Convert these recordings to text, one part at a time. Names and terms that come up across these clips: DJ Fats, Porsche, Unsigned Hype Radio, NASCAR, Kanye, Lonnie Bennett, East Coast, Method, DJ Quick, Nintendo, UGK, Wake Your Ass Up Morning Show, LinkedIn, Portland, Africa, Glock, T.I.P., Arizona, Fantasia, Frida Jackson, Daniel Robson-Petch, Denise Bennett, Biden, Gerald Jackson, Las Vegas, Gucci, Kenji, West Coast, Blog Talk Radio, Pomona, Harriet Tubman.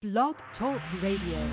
Blog Talk Radio.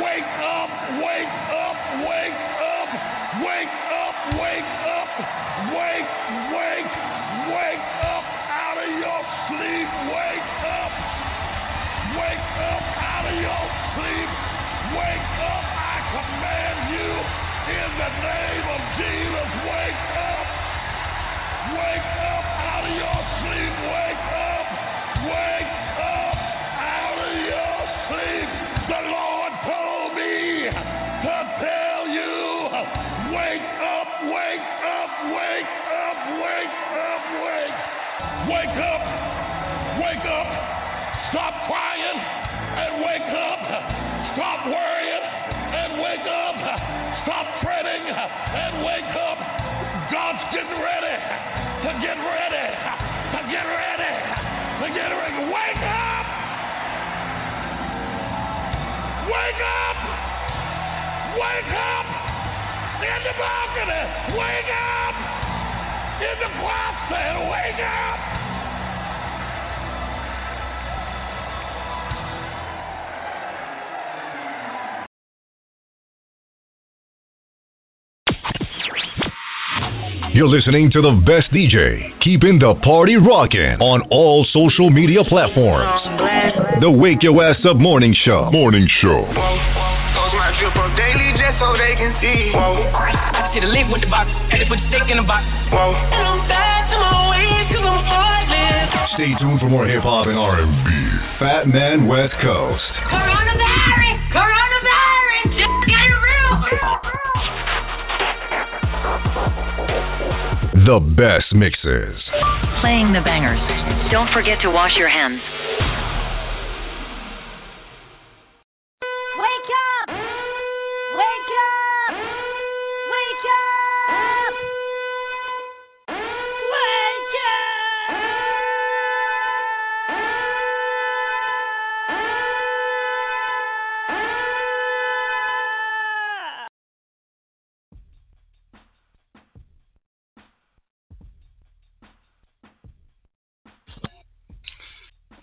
Wake up, wake up, wake up, wake up, wake up, wake up out of your sleep, wake up out of your sleep, wake up, I command you in the name of Jesus, wake up out of your sleep, wake up out of your sleep, the Lord told me to tell you, wake up, wake up, wake up, wake up, wake up, wake up, stop crying and wake up, stop worrying and wake up, stop fretting and wake up, God's getting ready to get ready, to get ready, to get ready, wake up! Wake up! Wake up! In the balcony, wake up! In the closet, wake up! You're listening to the best DJ, keeping the party rocking on all social media platforms. The Wake Your Ass Up Morning Show. Morning Show. Post my drip up daily just so they can see. I see the link with the box, and they put the stick in the box. And I'm back to my ways because I'm falling. Stay tuned for more hip hop and R&B. Fat Man West Coast. Coronavirus! Coronavirus! Just get real! The best mixes. Playing the bangers. Don't forget to wash your hands. Wake up! Wake up! Wake up! Wake up!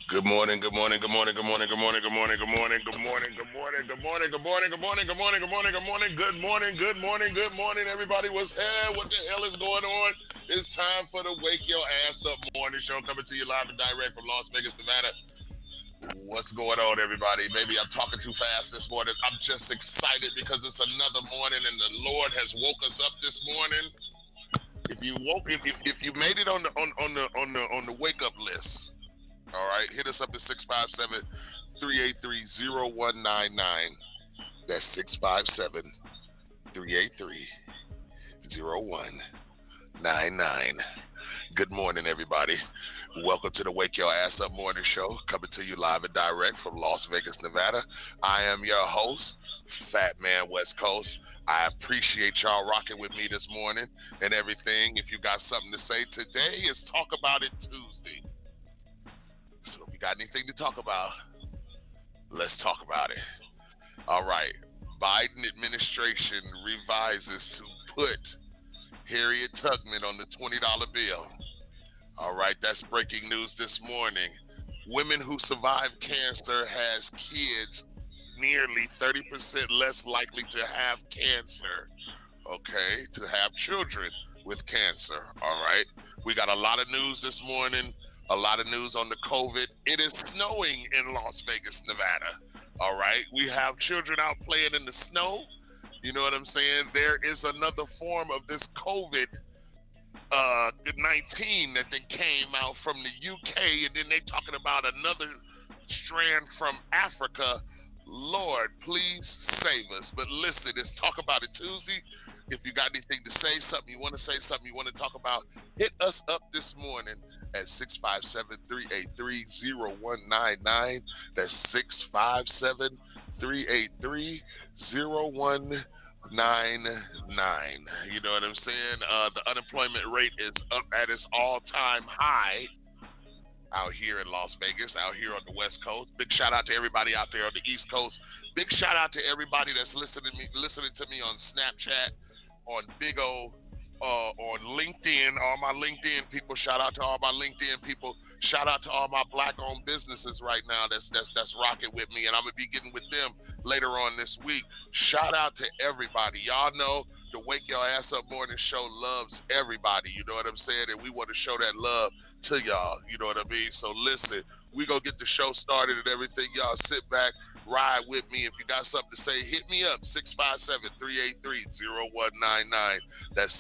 Good morning, good morning, good morning, good morning, good morning, good morning, good morning, good morning, good morning, good morning, good morning, good morning, good morning, good morning, good morning, good morning, good morning, good morning, everybody. What's here? What the hell is going on? It's time for the Wake Your Ass Up Morning Show coming to you live and direct from Las Vegas, Nevada. What's going on, everybody? Maybe I'm talking too fast this morning. I'm just excited because it's another morning and the Lord has woke us up this morning. If you woke, if you made it on the wake up list. All right, hit us up at 657-383-0199. That's 657-383-0199. Good morning, everybody. Welcome to the Wake Your Ass Up Morning Show, coming to you live and direct from Las Vegas, Nevada. I am your host, Fat Man West Coast. I appreciate y'all rocking with me this morning and everything. If you got something to say today, it's Talk About It Tuesday. Got anything to talk about? Let's talk about it. All right. Biden administration revises to put Harriet Tubman on the $20 bill. All right. That's breaking news this morning. Women who survive cancer has kids nearly 30% less likely to have cancer. Okay. To have children with cancer. All right. We got a lot of news this morning. A lot of news on the COVID. It is snowing in Las Vegas, Nevada. All right. We have children out playing in the snow. You know what I'm saying? There is another form of this COVID 19 that then came out from the UK, and then they're talking about another strand from Africa. Lord, please save us. But listen, it's Talk About It Tuesday. If you got anything to say, something you want to say, something you want to talk about, hit us up this morning at 657-383-0199. That's 657-383-0199. You know what I'm saying? The unemployment rate is up at its all-time high out here in Las Vegas, out here on the West Coast. Big shout-out to everybody out there on the East Coast. Big shout-out to everybody that's listening to me on Snapchat, on Big O, on LinkedIn, all my LinkedIn people. Shout out to all my LinkedIn people. Shout out to all my black-owned businesses right now that's rocking with me, and I'm gonna be getting with them later on this week. Shout out to everybody. Y'all know the Wake Your Ass Up Morning Show loves everybody. You know what I'm saying? And we want to show that love to y'all. You know what I mean? So listen, we gonna get the show started and everything. Y'all sit back, ride with me. If you got something to say, hit me up. 657-383-0199. That's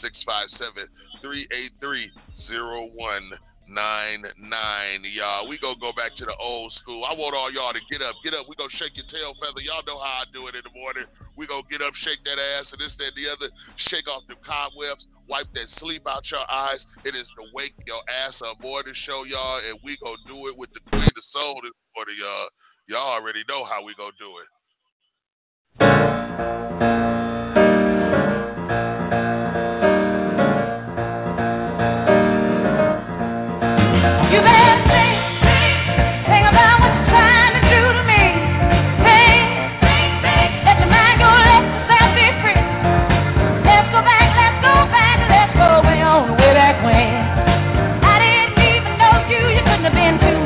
657-383-0199. Y'all, we gonna go back to the old school. I want all y'all to get up, get up. We gonna shake your tail feather. Y'all know how I do it in the morning. We gonna get up, shake that ass, and this, that, and the other. Shake off the cobwebs, wipe that sleep out your eyes. It is the Wake Your Ass Up Morning Show, y'all, and we gonna do it with the Queen of Soul this morning, y'all. Y'all already know how we gonna do it.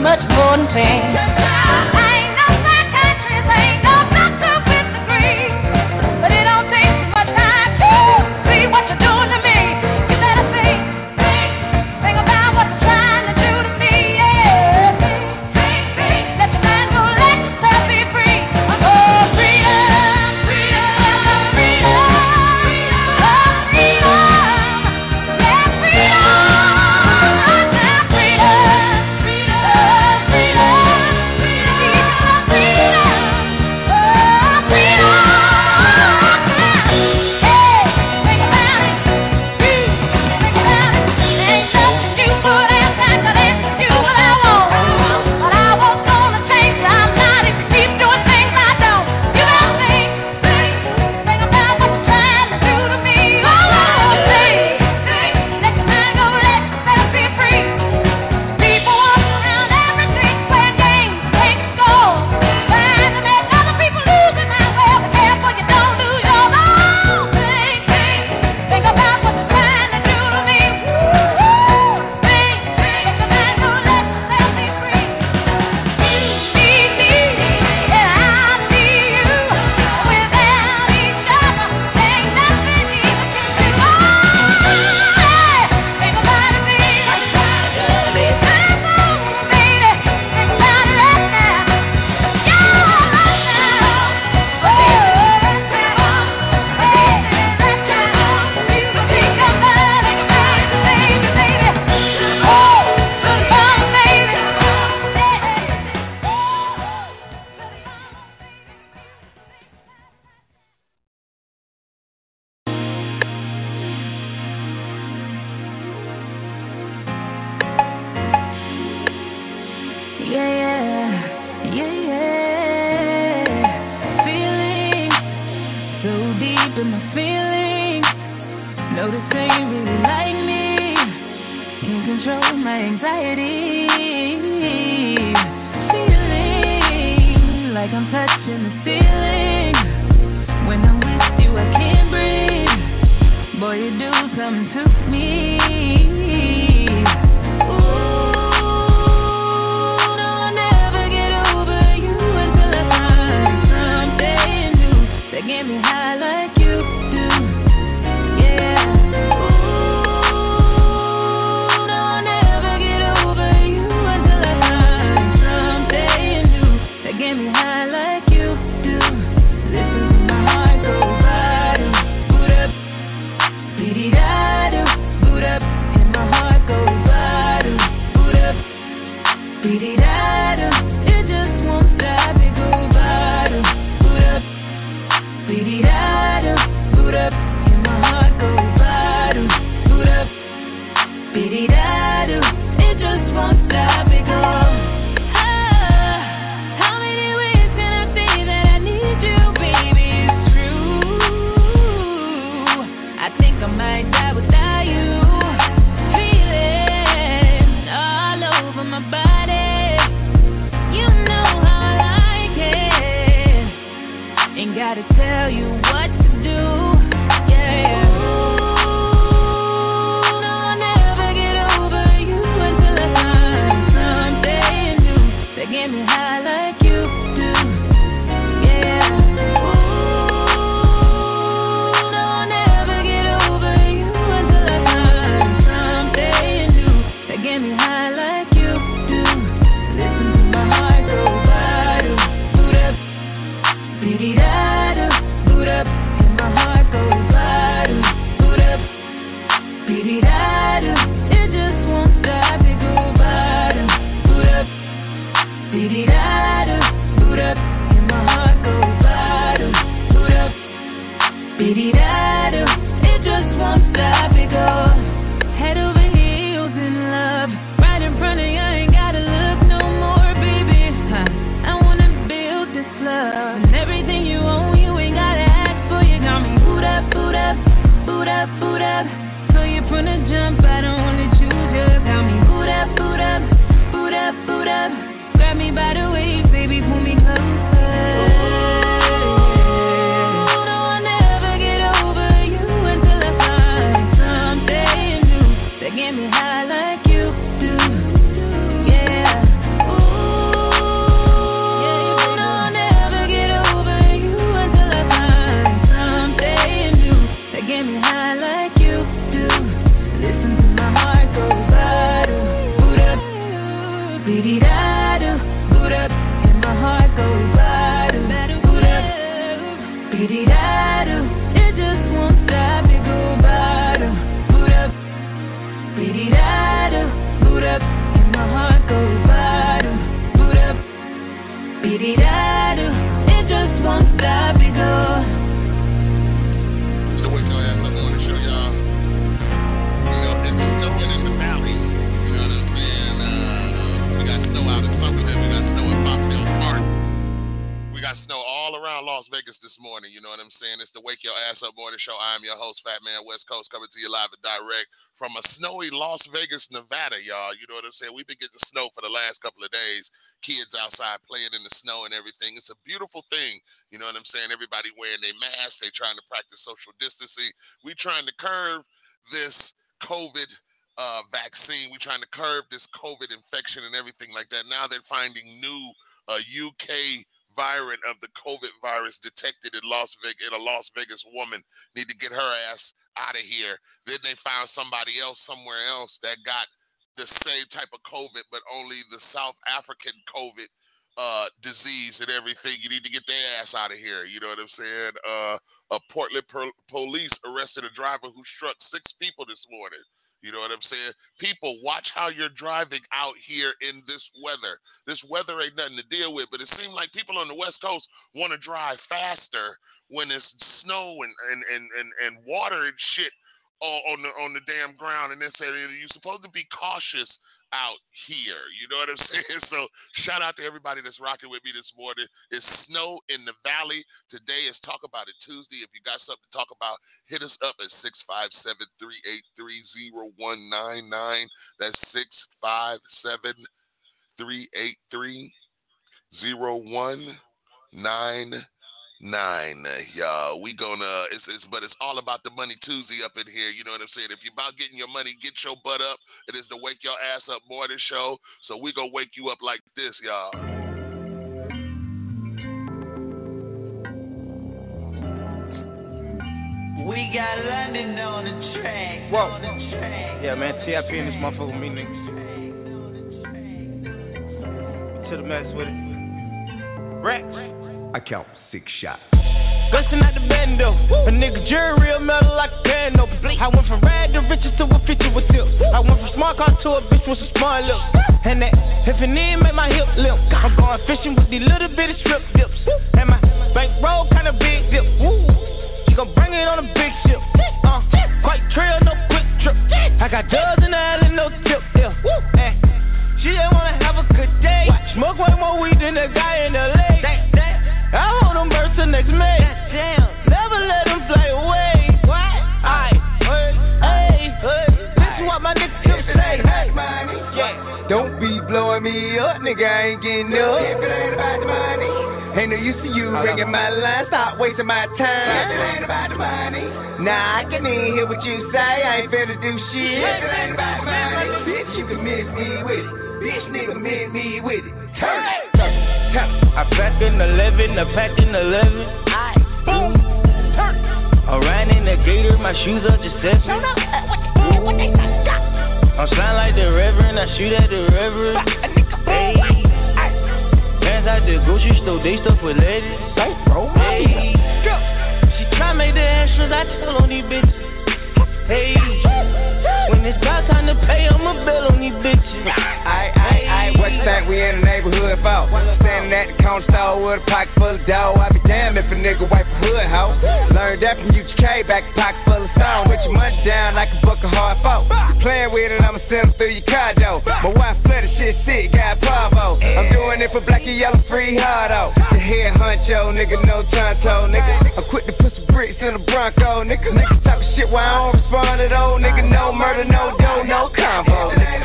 Much more than pain. I ain't no black country, ain't no my heart go bottom. Baby, da-do. It just won't stop, it goes head over heels in love. Right in front of you, I ain't gotta look no more, baby. I wanna build this love. And everything you own, you ain't gotta ask for. You got me boot up, boot up, boot up, boot up. So you from the jump, I don't wanna choose you. Got me boot up, boot up, boot up, boot up. Grab me by the waist, baby, pull me closer. Get me high like you do, yeah. Ooh, yeah, you know I'll never get over you until I find something new that get me high like you do. Listen to my heart go bottom, boot up, bitty da-do, boot up, and my heart go bottom, boot up, bitty da-do. It just won't stop, it go bottom. Baby, da-do, boot up, and my heart goes bottom, boot up. Baby, da-do, it just won't stop, it goes. It's the Wake Your Ass Up Morning Show, y'all. You know, this is something in the valley, you know what I'm saying? We got snow out in Buckingham, we got snow in Popville Park. We got snow all around Las Vegas this morning, you know what I'm saying? It's the Wake Your Ass Up Morning Show. I am your host, Fat Man West Coast, coming to you live and direct from a snowy Las Vegas, Nevada, y'all. You know what I'm saying? We've been getting snow for the last couple of days. Kids outside playing in the snow and everything. It's a beautiful thing. You know what I'm saying? Everybody wearing their masks. They trying to practice social distancing. We trying to curb this COVID vaccine. We trying to curb this COVID infection and everything like that. Now they're finding new UK variant of the COVID virus detected in Las Vegas. In a Las Vegas woman. Need to get her ass out of here. Then they found somebody else somewhere else that got the same type of COVID, but only the South African COVID disease and everything. You need to get their ass out of here. You know what I'm saying? A Portland police arrested a driver who struck 6 people this morning. You know what I'm saying? People, watch how you're driving out here in this weather. This weather ain't nothing to deal with, but it seems like people on the West Coast want to drive faster when it's snow and water and shit all on the damn ground. And they say you're supposed to be cautious out here. You know what I'm saying? So shout out to everybody that's rocking with me this morning. It's snow in the valley. Today is Talk About It Tuesday. If you got something to talk about, hit us up at 657-383-0199. That's 657-383-0199. Y'all, we gonna but it's all about the money Tuesday up in here. You know what I'm saying? If you're about getting your money, get your butt up. It is the Wake Your Ass Up Morning Show. So we gonna wake you up like this, y'all. We got London on the track. Whoa. On the track. Yeah, man, T.I.P. and this motherfucker meeting to the mess with it. Rex. I count 6 shots. Gustin' out the bando. A nigga jury real metal like a piano. I went from rad to riches to a feature with tips. I went from smart car to a bitch with some smart lips. And that if it need make my hip limp. I'm going fishing with these little bitty strip dips. And my bankroll kinda big dip. Woo. She gon' bring it on a big ship. Quite trail, no quick trip. I got dubs in the alley, no tip. Yeah. And she just wanna have a good day. Smoke way more weed than the guy in the lake. I hold them birds till next May. Never let them fly away. What? Aight, hey, hey. Listen what my niggas do say. Hey, money, yeah. Don't be blowing me up, nigga. I ain't getting up. If it ain't about the money, ain't no use to you ringing my line. Stop wasting my time. If it ain't about the money, nah, I can't even hear what you say. I ain't finna do shit. If it ain't about the money, bitch, you can miss me with it. Bitch, nigga, miss me with it. Hey. I packed in 11, I packed in 11. Aight, boom, turn. I ran in the gator, my shoes are just stepping. I'm shine like the reverend, I shoot at the reverend. Hey, pants out the Gucci store, they stuff with ladies. Hey, bro, hey. She try make the answers, I tell on these bitches. Hey, when it's about time to pay, I'ma bail on these bitches. Aight, aight, aight, what you think we in the neighborhood for? Standing at the counter store with a pocket full of dough. I be damned if a nigga wipe a hood hoe. Learned that from UGK, back a pocket full of stone. Put your money down like a book of hard folk. Playing with it, I'ma send them through your condo. My wife flooded shit sick, got Pavo. I'm doing it for black and yellow free hard though. The head honcho, nigga, no tonto, nigga. I'm quick to put some bricks in a Bronco, nigga. Nigga talking shit while I don't respond at all, nigga. No murder, no dough, no combo, nigga.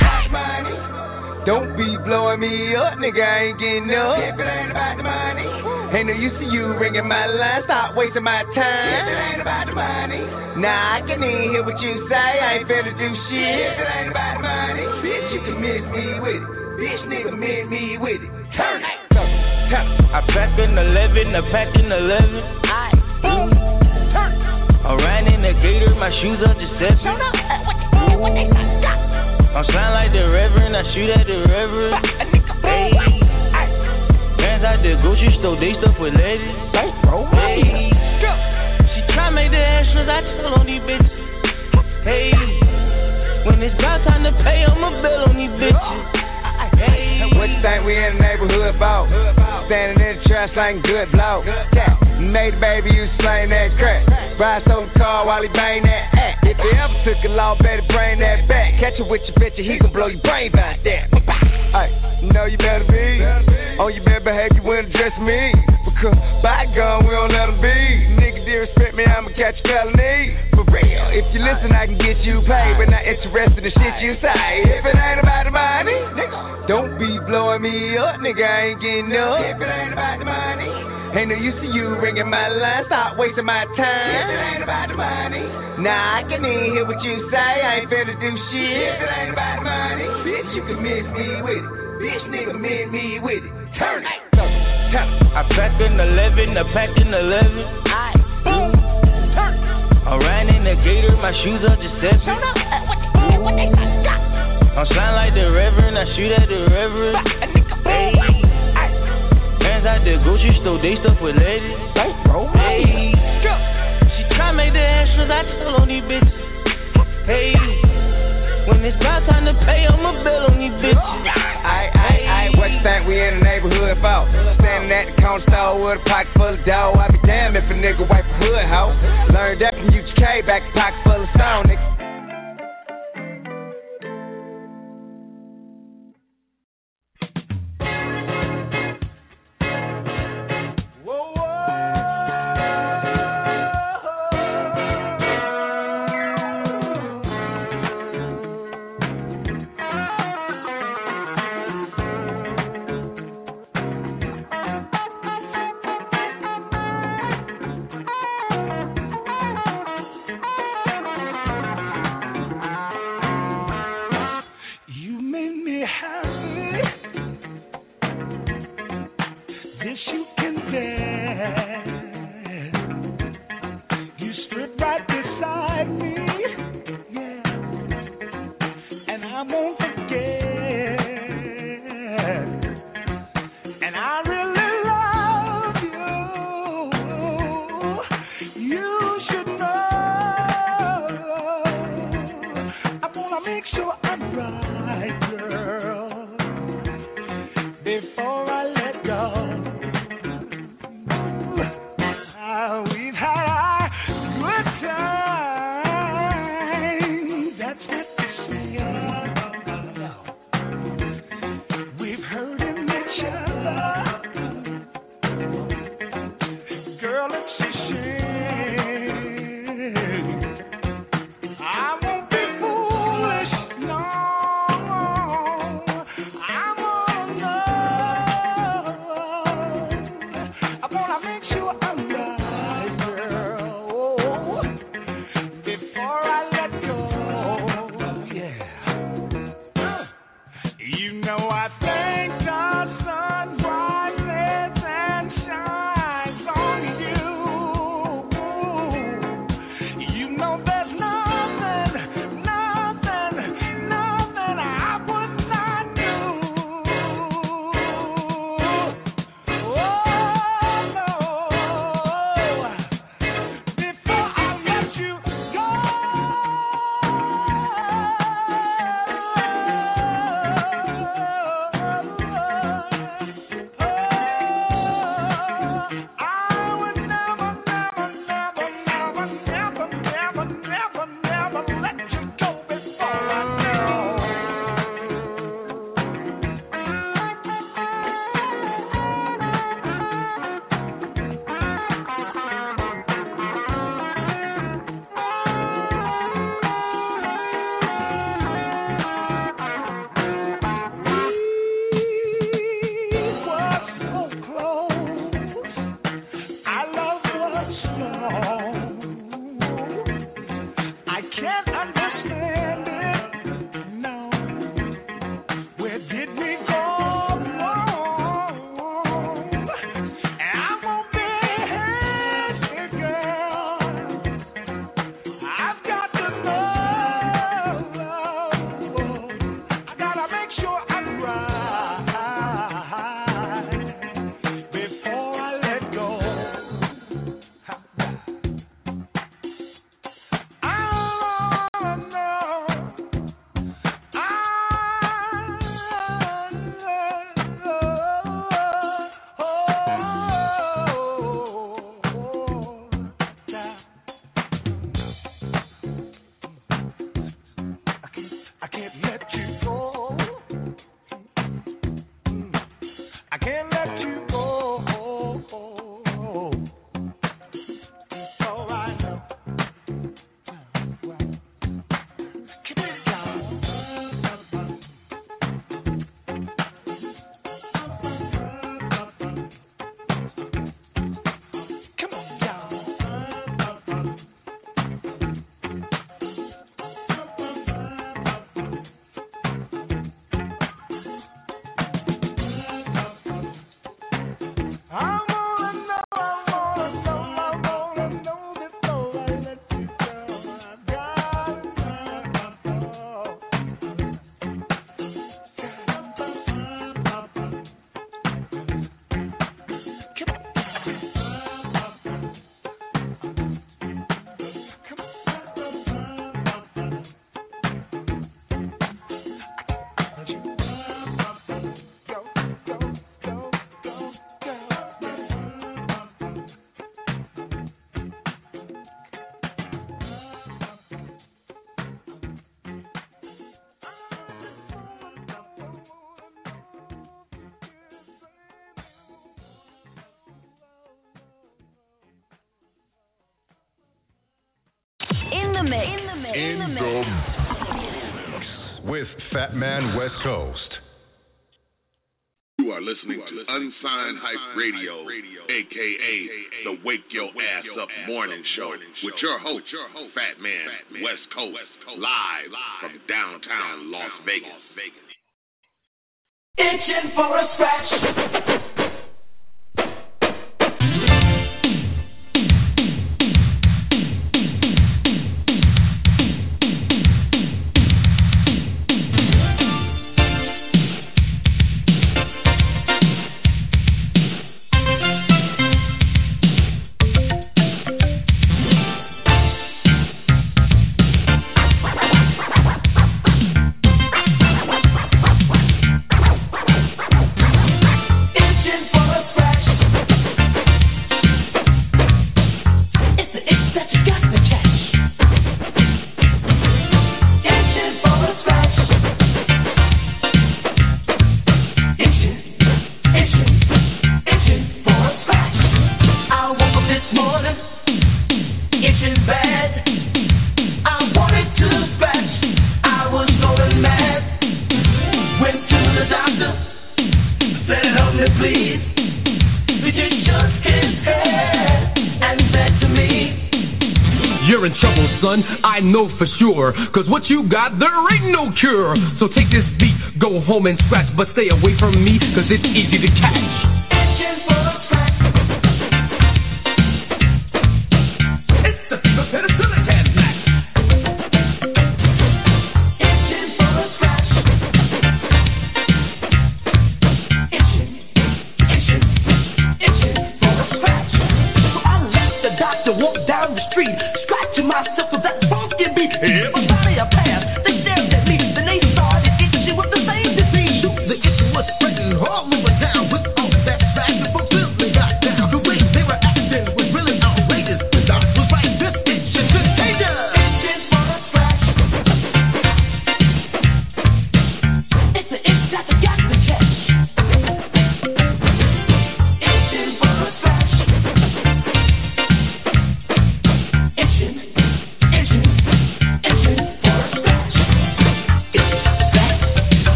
Don't be blowing me up, nigga, I ain't getting up. If it ain't about the money, ain't no use to you ringing my line. Stop wasting my time. If it ain't about the money, nah, I can't even hear what you say. I ain't finna do shit. If it ain't about the money, bitch, you can miss me with it. Bitch, nigga, miss me with it. Turn it. I pack an 11, I pack an 11. I boom, turn. I ran in the gator, my shoes are deceptive. Shut up, what they got? I'm sound like the reverend, I shoot at the reverend. Hey, man's out the grocery store, they stuff with ladies. Hey, bro, hey, she try make the answers, I told on these bitches. Hey, when it's about time to pay, I'ma bail on these bitches. Hey, what you think we in the neighborhood about? Standing in the trash like good blow. Made baby, you slain that crack. Ride on the car while he bang that act. If you ever took a law, better bring that back. Catch him with your bitch and he can blow your brain back there. Ay, you know you better be. On your bad behavior, you wouldn't address me. Because by gun, we don't let him be. Nigga, disrespect me, I'ma catch a felony. For real, if you listen, I can get you paid. But not interested in shit you say. If it ain't about the money, nigga, don't be blowing me up, nigga, I ain't getting up. If it ain't about the money, ain't no use to you ringing my line. Stop wasting my time. If it ain't about the money, nah, I can't even hear what you say. I ain't finna do shit. If it ain't about the money, bitch, you can miss me with it. Bitch, nigga, miss me with it. Turn it. I packed an 11, I packed an 11. I boom, turn. I ran in the gator, my shoes are deceptive. Turn up, what they got? I'm sound like the reverend, I shoot at the reverend. Hey. Man's out the grocery store, they stuff with ladies. Hey, bro, hey, she try make the answers, I told on these bitches. Hey, when it's about time to pay, I'ma bail on these bitches. I what you think we in the neighborhood for? Standing at the counter store with a pocket full of dough. I be damned if a nigga wipe a hood hoe. Learned that from UGK, back a pocket full of stone, nigga. In the mix. With Fat Man West Coast. You are listening to Unsigned Hype Radio, a.k.a. the Wake Your Ass Up Morning Show, with your host, Fat Man West Coast, live from downtown Las Vegas. Itching for a scratch. I know for sure, cause what you got, there ain't no cure. So take this beat, go home and scratch, but stay away from me, cause it's easy to catch.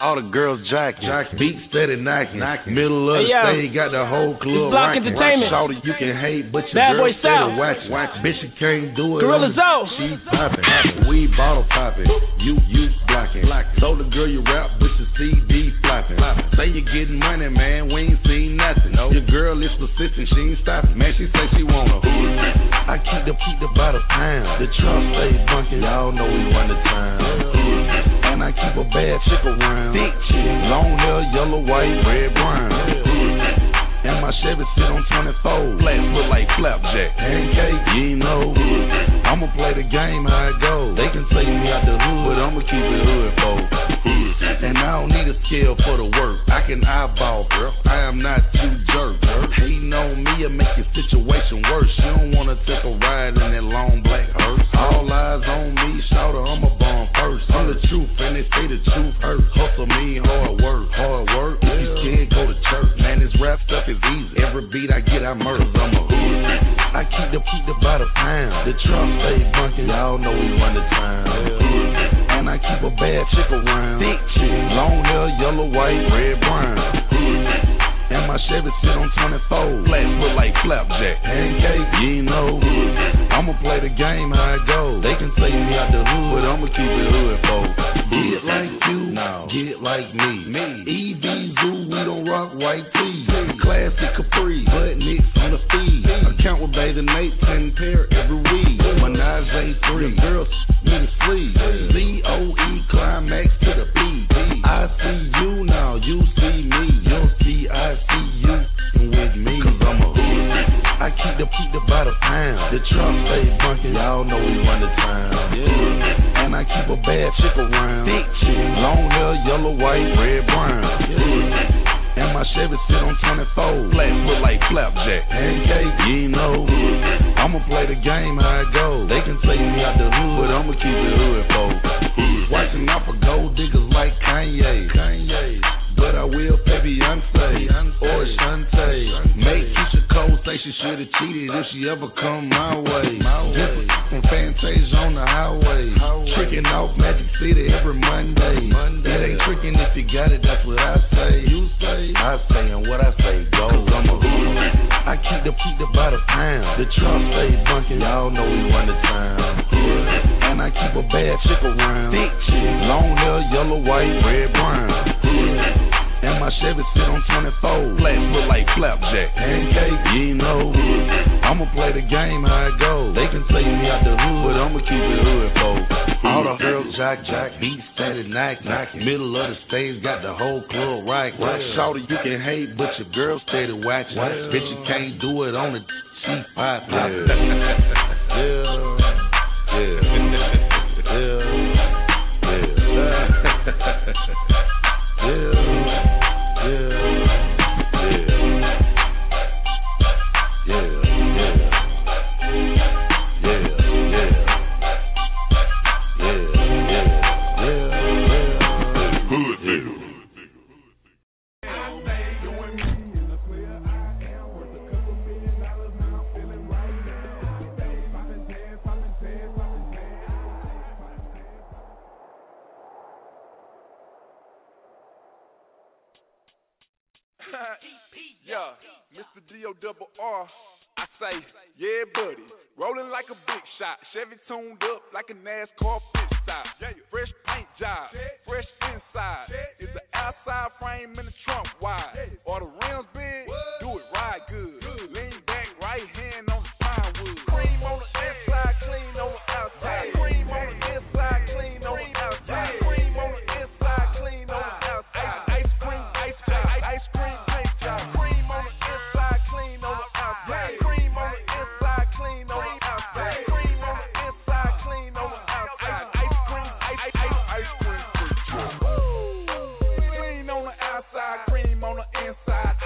All the girls jacking. Beat steady knocking. Middle of the stage, got the whole club rocking. Shawty, you can hate, but your girl steady watching. Bitch, you can't do it. Gorilla's out. She popping. Weed bottle popping. You blocking. Told the girl you rap, but your CD flopping. Say you getting money, man, we ain't seen nothing. Your girl is persistent, she ain't stopping. Man, she say she wanna. I keep the by the pound. The truck stay bunking. Y'all know we run the time. And I keep a bad chick around. Long hair, yellow, white, red, brown. And my Chevy sit on 24. Flats look like flapjack. Pancake, you know. I'ma play the game how it goes. They can take me out the hood, but I'ma keep it hood, folks. And I don't need a scale for the work. I can eyeball, girl. I am not too jerk, girl. Hating on me will make your situation worse. You don't wanna take a ride in that long black hearse. All eyes on me, shout her, I'm a bomb first. I'm the truth, and they say the truth hurt. Hustle me, hard work. If you can't go to church, man, this rap stuff is easy. Every beat I get, I murder. I'm a hood. I keep the by the pound. The truck stay bunking, y'all know we run the time. And I keep a bad chick around. Thick chick, long hair, yellow, white, red, brown. And my Chevy sit on 24. Flats look like flapjack. Pancake, you know. I'ma play the game how it goes. They can take me out the hood, but I'ma keep it hood, folks. Get like you, no. Get like me. EV Zoo, we don't rock white tees. Classic Capri, but Nick's on the feed. Account with Beta Nate, 10 pair every week. Menage A 3, girls me to sleep. COE climax to the beat. I see you now, you see me. You'll see I see you with me. Cause I'm a hood. I keep the by the pound. The truck stay bunking, y'all know we run the time. Yeah. And I keep a bad chick around. Thick chick, long hair, yellow, white, red, brown. Yeah. And my Chevy sit on 24. Flats look like flapjack. Pancake, you know. I'ma play the game how it goes. They can take me out the hood, but I'ma keep it hood, folks. Watching out for gold diggers like Kanye. But I will pay Beyonce or Shante. Make Keisha Cole say she should have cheated if she ever come my way. Different from Fantasia on the highway. Tricking off Magic City every Monday. It ain't tricking if you got it, that's what I say. You say, I say, and what I say goes. I'm a hood. I keep the by the pound. The truck stay bunking, y'all know we run the time. And I keep a bad chick around. Long hair, yellow, white, red, brown. And my Chevy sit on 24. Flats look like flapjack. Pancake, you know. I'ma play the game how it goes. They can take me out the hood, but I'ma keep it hood, folks. All the girls jock. Beat steady knocking. Middle of the stage, got the whole club rocking. Shawty, you can hate, but your girl steady watching. Bitch, you can't do it on the cheap pop. I say, yeah, buddy. Rolling like a big shot. Chevy tuned up like a NASCAR pit stop. Fresh paint job, fresh inside. Is the outside frame and the trunk wide? Or the rims big? Do it right good. Lean back, right hand on the firewood. Cream on the inside, clean on the outside. Cream on the inside, clean on the outside. Cream on the inside, clean on the outside. Ice cream paint job. Cream on the inside,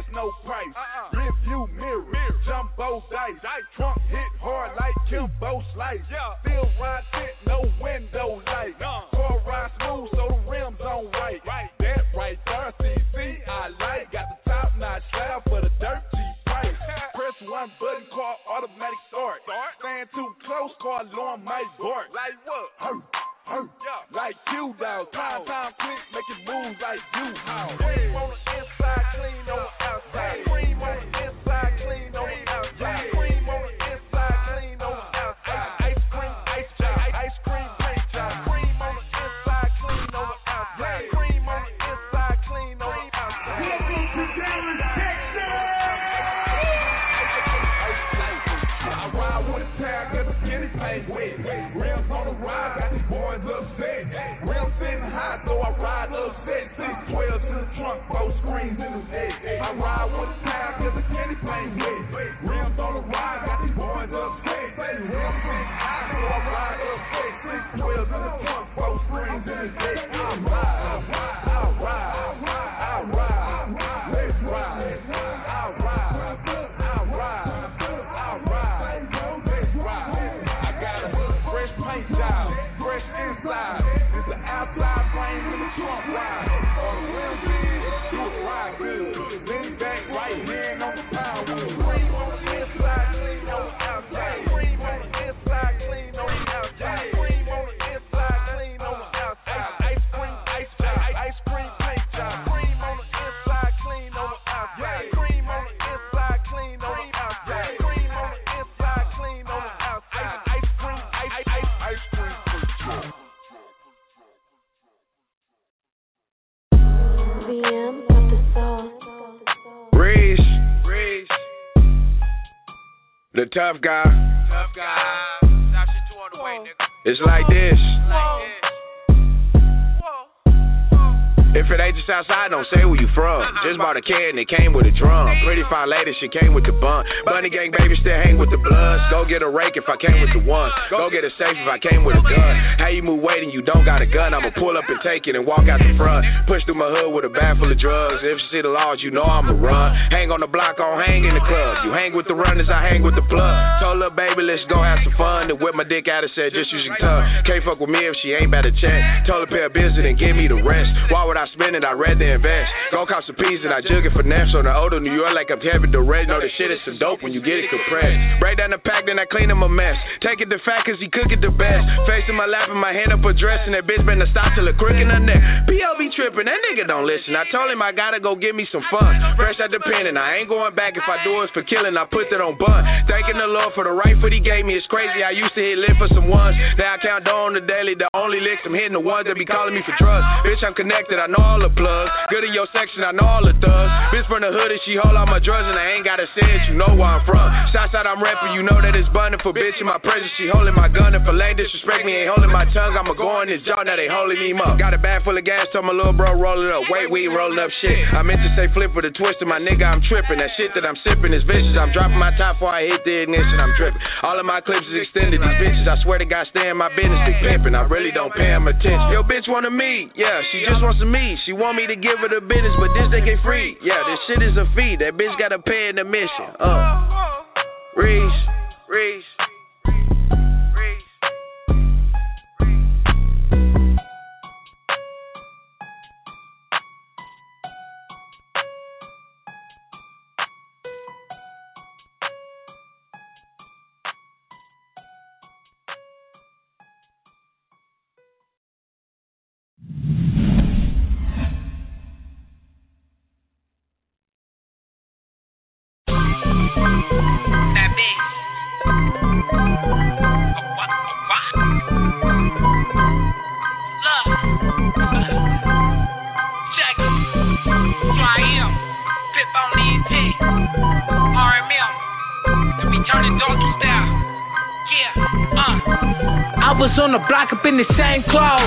has no price. Review mirror, jumbo dice. Trump hit hard like Kimbo Slice. Still ride fit, no window light. Car ride smooth, so the rims on white. That right there, CC, I like. Got the top notch slab for the dirt cheap price. Press one button, car automatic start. Stand too close, car alarm might bark. Like what? Like you, dog. Time click, make it move like you. Cream on the inside, clean on the outside. Cream on the inside, clean on the outside. Cream on the inside, clean on the outside. Ice cream, ice job, ice cream, paint job. Cream on the inside, clean on the outside. Cream on the inside, clean on the outside. Welcome to Dallas, Texas. I ride with a tag, cause the skinny paint wet. Rims on the ride, got these boys upset. Rims sitting high, so I ride upset. 612 to the trunk, both screens in the head. I ride with a tag, cause the skinny paint wet. Rims on the ride, got these boys upset. Rims sitting high, so I ride upset. 612 to the trunk, both screens in the head. The tough guy. Tough guy. Now she two on the way, nigga. It's like this. If it ain't just outside, don't say where you from. Just bought a can, it came with a drum. Pretty fine lady, she came with the bun. Bunny gang baby still hang with the bloods. Go get a rake if I came with the ones. Go get a safe if I came with a gun. How you move weight and you don't got a gun? I'ma pull up and take it and walk out the front. Push through my hood with a bag full of drugs. If you see the laws, you know I'ma run. Hang on the block, I'll hang in the club. You hang with the runners, I hang with the blood. Told her baby, let's go have some fun. And whip my dick out and said, just use your tongue. Can't fuck with me if she ain't about to check. Told her pay a visit and give me the rest. Why would I spend it? I'd rather invest. Go cop some peas and I jug it for naps. On the older New York like I'm having the red. Know the shit is some dope when you get it compressed. Break down the pack, then I clean him a mess. Take it to fat cause he cook it the best. Facing my lap and my hand up a dress. And that bitch better stop till a crook in her neck. P.O.B. tripping, that nigga don't listen. I told him I gotta go get me some fun. Fresh out the pen and I ain't going back. If I do it's for killing, I put that on bun. Thanking the Lord for the right foot he gave me. It's crazy, I used to hit lit for some ones. Now I count on the daily. The only licks I'm hitting the ones that be calling me for drugs. Bitch, I'm connected, I know all the plugs. Good in your section, I know all the thugs. Bitch from the hood and she hold all my drugs. And I ain't gotta say it, you know where I'm from. Shots out, I'm rapping, you know that it's bunnin'. For bitch in my presence, she holding my gun. If a lane disrespect me, ain't holding my tongue. I'ma go on this jaw, now they holding him up. Got a bag full of gas, told my little bro roll it up. Wait, we ain't rollin' up shit. I meant to say flip with a twist to my nigga, I'm trippin'. That shit that I'm sippin' is vicious. I'm dropping my top before I hit the ignition, I'm drippin'. All of my clips is extended, these bitches, I swear to God, stay in my business, be pimpin'. I really don't pay them attention. Yo, bitch wanna meet, yeah, she just wants to meet. She want me to give her the business, but this nigga ain't free. Yeah, this shit is a fee. That bitch gotta pay an admission. Reese. On the block up in the same clothes.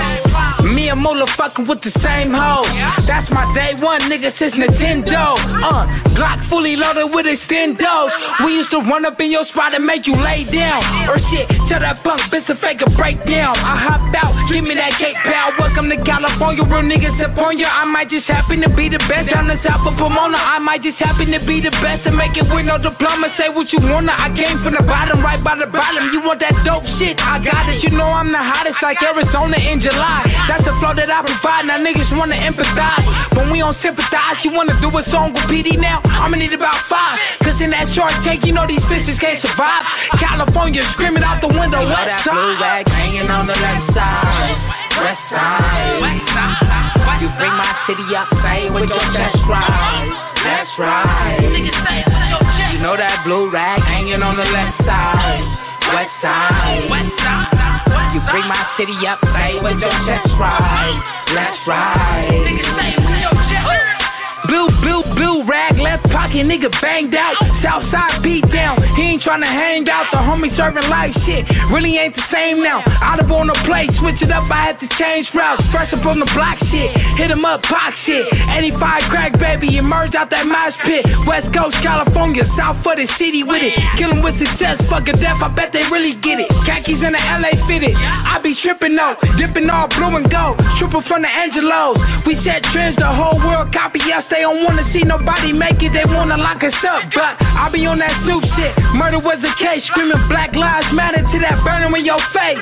Me and Moolah fucking with the same hoes. That's my day one nigga since Nintendo. Glock fully loaded with extendos. We used to run up in your spot and make you lay down. Or shit, Tell that punk bitch to fake a breakdown. I hop out, give me that cake, pal. Welcome to California, real niggas up on ya. I might just happen to be the best down the south of Pomona. I might just happen to be the best and make it with no diploma. Say what you wanna, I came from the bottom, right by the bottom. You want that dope shit, I got it. You know I'm the hottest like Arizona in July. That's the flow that I provide, now niggas wanna empathize. When we on sympathize, you wanna do a song with PD now? I'ma need about five, cause in that short take, you know these bitches can't survive. California screaming out the window, you know that blue rag hanging on the left side, west side. You bring my city up, say with your chest right, that's right. You know that blue rag hanging on the left side, west side. You bring my city up, say with your chest right, that's right. Blue rag, left pocket, nigga banged out. Southside beat down, he ain't tryna hang out. The homie serving life shit, really ain't the same now. Out of on the plate, switch it up, I had to change routes. Fresh up on the block shit, hit him up, pop shit. 85 crack, baby, emerged out that mosh pit. West Coast, California, south of the city with it. Kill him with success, fuck a death, I bet they really get it. Khakis in the LA fitted, I be tripping though. Dipping all blue and gold, tripping from the Angelos. We set trends, the whole world copy us. They don't wanna see nobody make it, they wanna lock us up. But I be on that Snoop shit, murder was a case. Screaming Black Lives Matter to that burner in your face.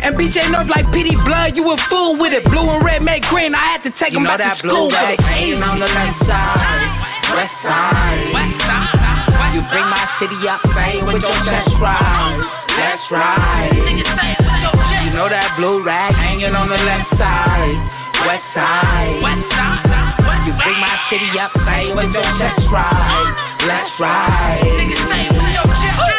And BJ North like PD Blood, you a fool with it. Blue and red make green, I had to take him back to school with it. You know that blue rag hanging on the left side, west side. You bring my city up, fame with your chest right, that's right. You know that blue rag hanging on the left side, west side. You bring my city up, say with your chest right, let's ride. Niggas say with your chest right.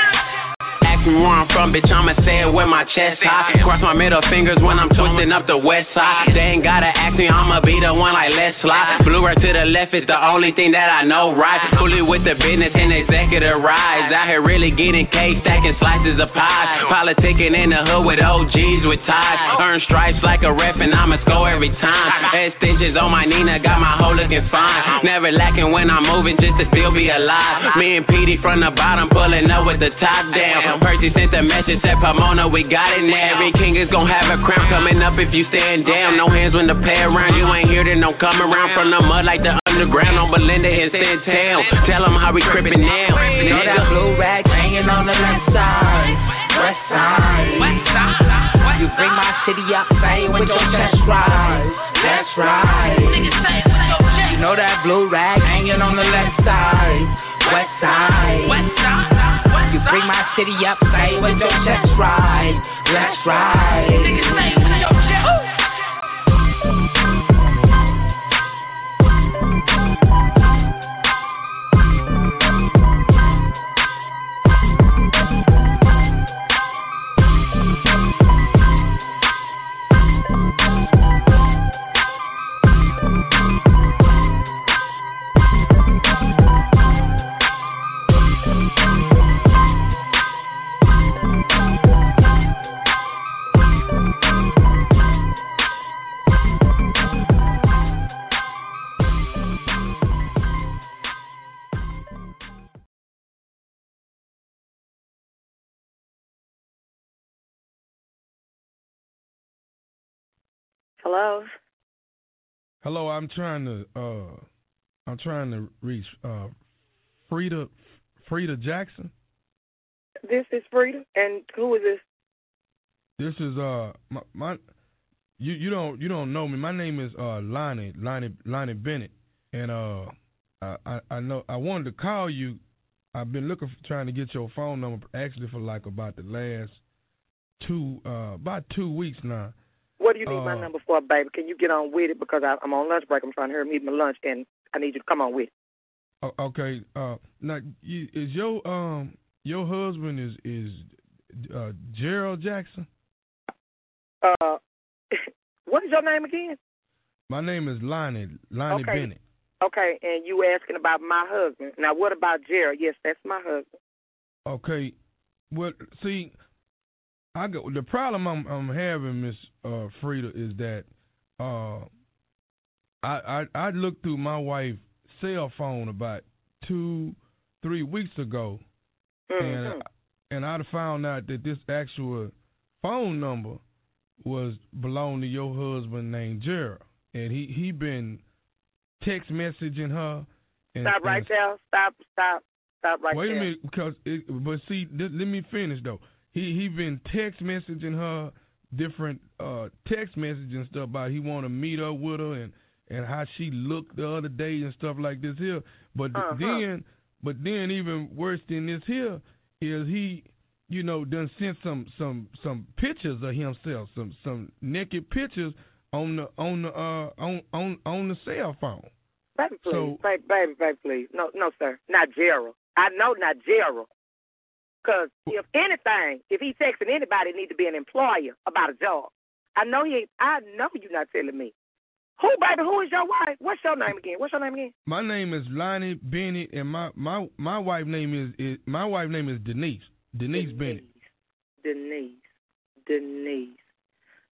Acting where I'm from, bitch, I'ma say it with my chest high. Cross my middle fingers when I'm twisting up the west side. They ain't gotta act me, I'ma be the one like let's slide. Blue right to the left is the only thing that I know right. Fully with the business and executive rise. Out here really getting cake, stacking slices of pie. Politicking in the hood with OGs with ties. Earn stripes like a rep and I'ma score every time. Extensions on my Nina, got my hoe looking fine. Never lacking when I'm moving just to still be alive. Me and Petey from the bottom pulling up with the top down. Percy sent the message, said Pomona, we got it now. Every king is gon' have a crown coming up if you stand down. No hands when the play around, you ain't here then don't come around. From the mud like the underground on Belinda and Santown. Tell them how we crippin' now. You know that blue rag hanging on the left side, west side. You bring my city up, say with your chest right, that's right. You know that blue rag hanging on the left side, west side. You bring my city up, say with your chest right, that's right. Hello. Hello, I'm trying to reach Frida Jackson. This is Frida, and who is this? This is my you don't know me. My name is Lonnie Bennett, and I know I wanted to call you. I've been trying to get your phone number actually for like about the last about 2 weeks now. What do you need my number for, baby? Can you get on with it? Because I'm on lunch break. I'm trying to eat my lunch, and I need you to come on with it. Okay. Now, is your husband is Gerald Jackson? What is your name again? My name is Lonnie okay. Bennett. Okay, and you asking about my husband. Now, what about Gerald? Yes, that's my husband. Okay. Well, see... the problem I'm having, Miss Frida, is that I looked through my wife's cell phone about 2-3 weeks ago, mm-hmm. and and I'd have found out that this actual phone number was belonged to your husband named Gerald, and he been text messaging her. And, stop right there. Stop right there. Wait a minute, because let me finish though. He been text messaging her different text messages and stuff about he want to meet up with her and how she looked the other day and stuff like this here. But then even worse than this here is he, you know, done sent some pictures of himself, some naked pictures on the cell phone. Baby, please, so, baby, please. No, sir, not Gerald. I know not Gerald. Because if anything, if he's texting anybody, it needs to be an employer about a job. I know he ain't. I know you're not telling me. Who is your wife? What's your name again? My name is Lonnie Bennett, and my wife name is Denise. Denise Bennett. Denise.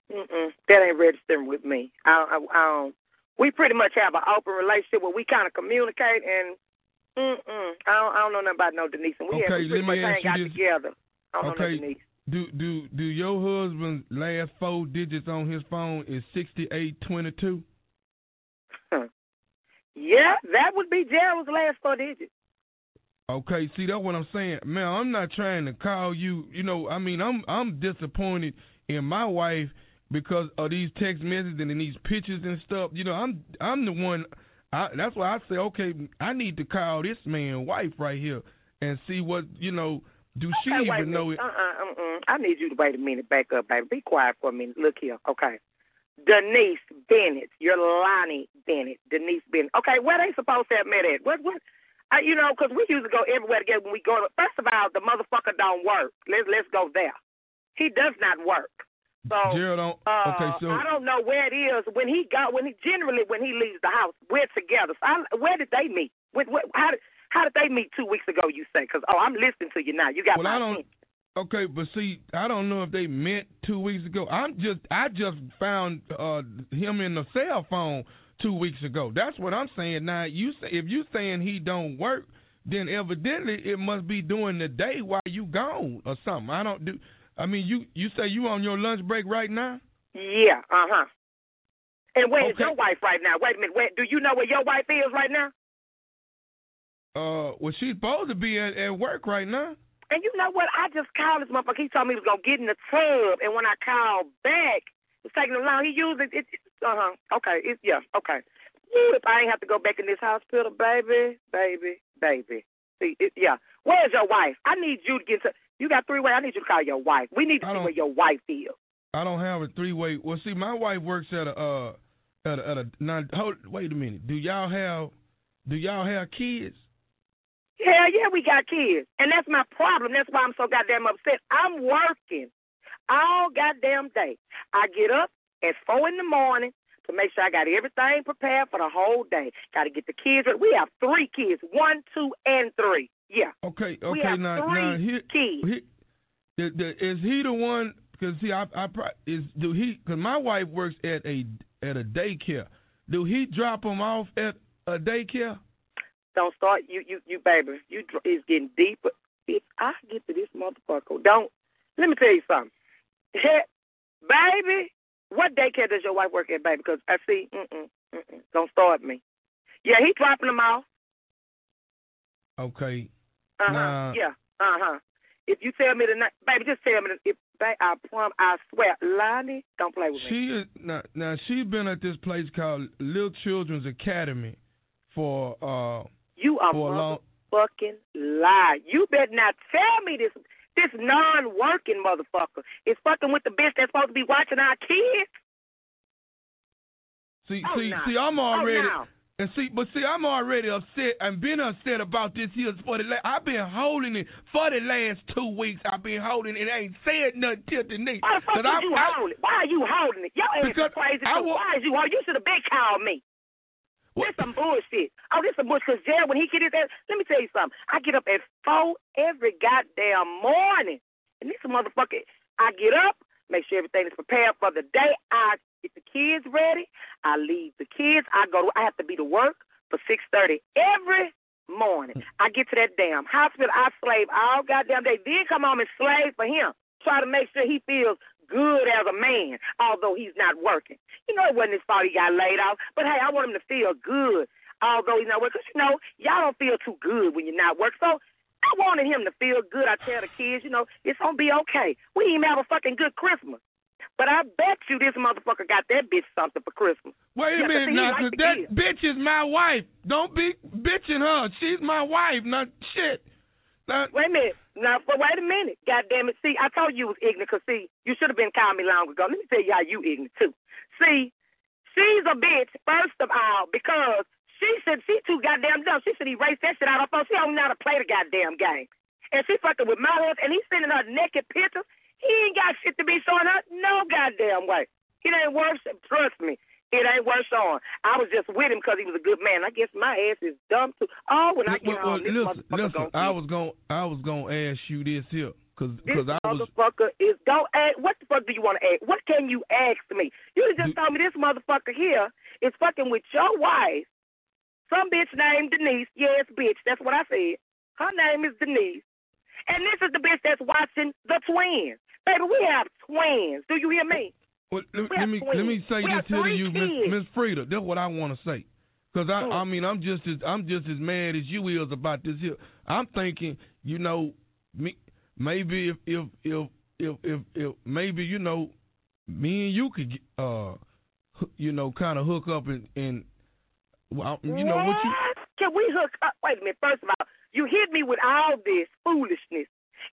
That ain't registering with me. We pretty much have an open relationship where we kind of communicate and. I don't know nothing about no Denise, and we haven't pretty much hang out together. I don't know no Denise. Do your husband's last four digits on his phone is 6822? Yeah, that would be Gerald's last four digits. Okay, see, that's what I'm saying, man. I'm not trying to call you. You know, I mean, I'm disappointed in my wife because of these text messages and these pictures and stuff. You know, I'm the one. That's why I say, okay, I need to call this man wife right here and see what, you know, do she even know it? I need you to wait a minute, back up, baby. Be quiet for a minute. Look here, okay. Denise Bennett, you're Lonnie Bennett, Denise Bennett. Okay, where they supposed to have met at? What? You know, because we usually go everywhere together when we go to, first of all, the motherfucker don't work. Let's go there. He does not work. So, so I don't know where it is when he leaves the house, we're together. So where did they meet? How did they meet 2 weeks ago? You say? Because I'm listening to you now. You got Okay, but see, I don't know if they met 2 weeks ago. I just found him in the cell phone 2 weeks ago. That's what I'm saying. Now you say if you saying he don't work, then evidently it must be during the day while you gone or something. I mean, you say you on your lunch break right now? Yeah, And where is your wife right now? Wait a minute. Do you know where your wife is right now? Well, she's supposed to be at work right now. And you know what? I just called this motherfucker. He told me he was going to get in the tub. And when I called back, it's taking him long. He used it. Okay. Okay. If I ain't have to go back in this hospital, baby. See, where's your wife? I need you to get to... You got three-way. I need you to call your wife. We need to see where your wife is. I don't have a three-way. Well, see, my wife works at wait a minute. Do y'all have kids? Hell yeah, we got kids, and that's my problem. That's why I'm so goddamn upset. I'm working all goddamn day. I get up at 4 a.m. to make sure I got everything prepared for the whole day. Got to get the kids. We have 3 kids, 1, 2, and 3. Yeah. Okay. We have now is he the one? Because see, because my wife works at a daycare. Do he drop him off at a daycare? Don't start, you baby. It's getting deeper. If I get to this motherfucker, let me tell you something, baby. What daycare does your wife work at, baby? Because I see. Don't start me. Yeah, he dropping him off. Okay. If you tell me tonight, baby, just tell me. I swear, Lonnie, don't play with me. Now she's been at this place called Little Children's Academy for fucking lie. You better not tell me this non-working motherfucker is fucking with the bitch that's supposed to be watching our kids. See, I'm already. Oh, no. But I'm already upset. I've been upset about this here for I've been holding it for the last 2 weeks. I've been holding it. I ain't said nothing till today. Why the fuck did you hold it? Why are you holding it? Your ass is crazy. Why is you holding it? You should have been called me. What? This some bullshit. Oh, this some bullshit. Because Jared, when he get his ass, let me tell you something. I get up at 4 every goddamn morning. And this motherfucker, I get up, make sure everything is prepared for the day. I get the kids ready. I leave the kids. I have to be to work for 6:30 every morning. I get to that damn hospital. I slave all goddamn day. Then come home and slave for him. Try to make sure he feels good as a man, although he's not working. You know, it wasn't his fault he got laid off. But, hey, I want him to feel good, although he's not working. Because, you know, y'all don't feel too good when you're not working. So I wanted him to feel good. I tell the kids, you know, it's going to be okay. We even have a fucking good Christmas. But I bet you this motherfucker got that bitch something for Christmas. Wait a minute now, so that bitch is my wife. Don't be bitching her. She's my wife. Now, shit. Wait a minute. Now, but wait a minute. God damn it. See, I told you it was ignorant because, see, you should have been calling me long ago. Let me tell you how you ignorant, too. See, she's a bitch, first of all, because she said she too goddamn dumb. She should erase that shit out of her phone. She don't know how to play the goddamn game. And she fucking with my husband, and he's sending her naked pictures. He ain't got shit to be showing her no goddamn way. It ain't worth, trust me, it ain't worth showing. I was just with him because he was a good man. I guess my ass is dumb, too. Oh, when I get home, listen, I was going to ask you this here. What the fuck do you want to ask? What can you ask me? You just told me this motherfucker here is fucking with your wife. Some bitch named Denise. Yes, bitch, that's what I said. Her name is Denise. And this is the bitch that's watching the twins. Baby, we have twins. Do you hear me? Well, let me say this here to you, Miss Frida. That's what I want to say, because I mean, I'm just as mad as you is about this here. I'm thinking, you know, maybe if maybe, you know, me and you could you know, kind of hook up and well, you know what you can we hook up? Wait a minute. First of all, you hit me with all this foolishness,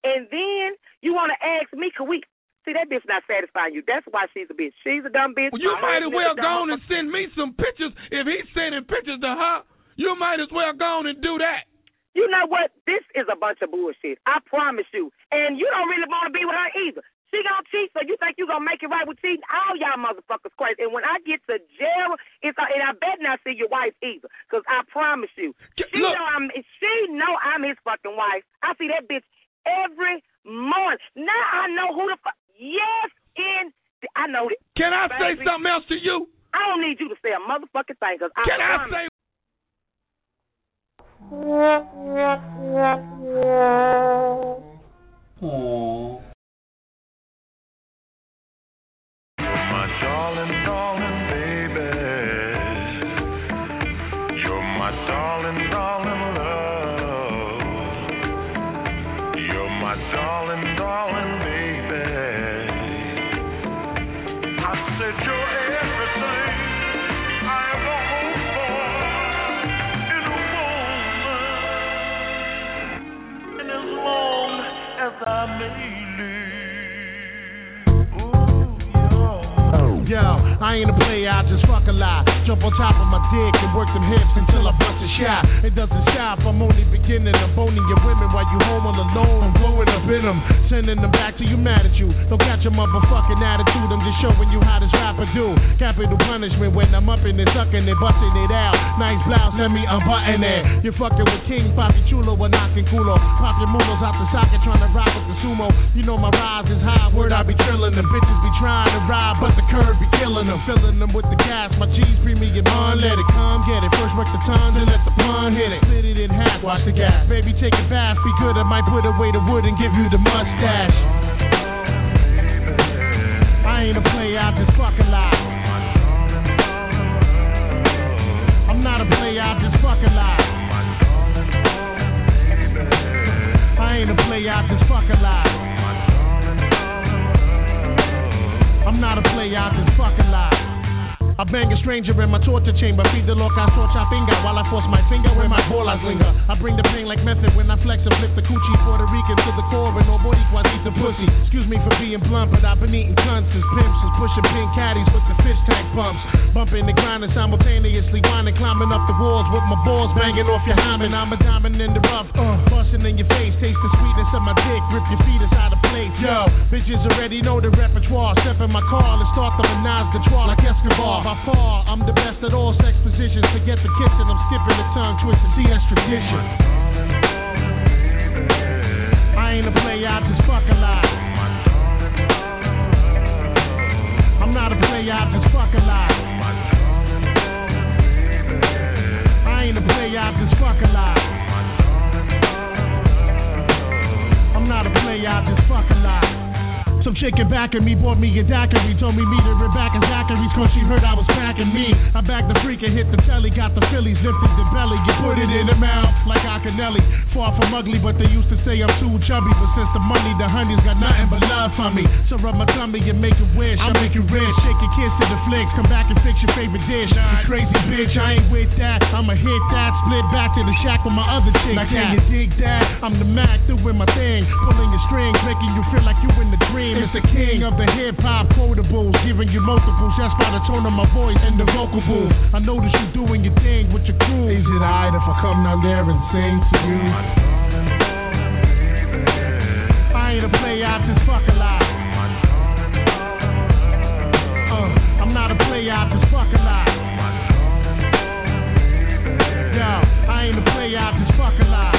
and then you want to ask me, can we? See, that bitch not satisfying you. That's why she's a bitch. She's a dumb bitch. Well, you might as well go on and send me some pictures. If he's sending pictures to her, you might as well go on and do that. You know what? This is a bunch of bullshit. I promise you. And you don't really want to be with her either. She gonna cheat, so you think you gonna make it right with cheating? All y'all motherfuckers crazy. And when I get to jail, and I bet not see your wife either, because I promise you, she know I'm his fucking wife. I see that bitch every morning. Now I know who the fuck. Yes, I know it. Can I say something else to you? I don't need you to say a motherfucking thing, because I promise. Can I say? Aww. My darling, baby, you're my darling love. You're my darling, baby. I said you're everything I ever hoped for in a moment, and as long as I may. Yo, I ain't a player, I just fuck a lot. Jump on top of my dick and work them hips until I bust a shot. It doesn't stop, I'm only beginning. I'm boning your women while you home all alone. I'm blowing up in them, sending them back to you mad at you. Don't catch your motherfucking attitude, I'm just showing you how this rapper do. Capital punishment when I'm up in it, sucking it, busting it out. Nice blouse, let me unbutton it. You're fucking with King Papi Chulo or knocking culo. Pop your moodles out the socket, trying to rock with the sumo. You know my rise is high, word I be trillin'. The bitches be trying to ride, but the curve be killing them, filling them with the gas. My G's premium on, let it come, get it. First work the tongue, then let the pun hit it. Split it in half, watch the gas. Baby, take a bath, be good. I might put away the wood and give you the mustache. I ain't a player, I just fuck a lot. I'm not a player, I just fuck a lot. I ain't a player, I just fuck a lot. I'm not a player, I just fucking lie. I bang a stranger in my torture chamber. Feed the loca, torcha finger. While I force my finger where my ball I linger. I bring the pain like method when I flex and flip the coochie Puerto Rican to the core. And nobody quite eat the pussy. Excuse me for being blunt, but I've been eating cunts since pimps is pushing pin caddies with the fish tank pumps. Bumping the grind and simultaneously whining. Climbing up the walls with my balls banging off your hymen. I'm a diamond in the rough, busting in your face. Taste the sweetness of my dick, rip your feet inside the place. Yo, bitches already know the repertoire. Step in my car, let's start the Menage de Trois like Escobar. By far, I'm the best at all sex positions. Forget the kissing, I'm skipping the tongue twisting. See, that's tradition. I ain't a player, I just fuck a lot. I'm not a player, I just fuck a lot. I ain't a player, I just fuck a lot. Some chick in back of me bought me a daiquiri. Told me meet her at back and Zachary's, cause she heard I was packing me. I bagged the freak and hit the telly. Got the Phillies, lifted the belly. You put it in the mouth like Akinelli. Far from ugly, but they used to say I'm too chubby. But since the money, the honey's got nothing but love for me. So rub my tummy and make it wish. I'll make you rich. Shake your kiss to the flicks. Come back and fix your favorite dish. You crazy bitch, I ain't with that. I'ma hit that. Split back to the shack with my other chick. Now can you dig that? I'm the Mac, doing my thing. Pulling your strings, making you feel like you in the dream. It's the king of the hip-hop quotables. Giving you multiples, that's by the tone of my voice and the vocal booth. I notice you doing your thing with your crew. Is it alright if I come down there and sing to you? I ain't a playoff, just fuck a lot. I'm not a playoff, just fuck a lot. Yo, I ain't a playoff, just fuck a lot.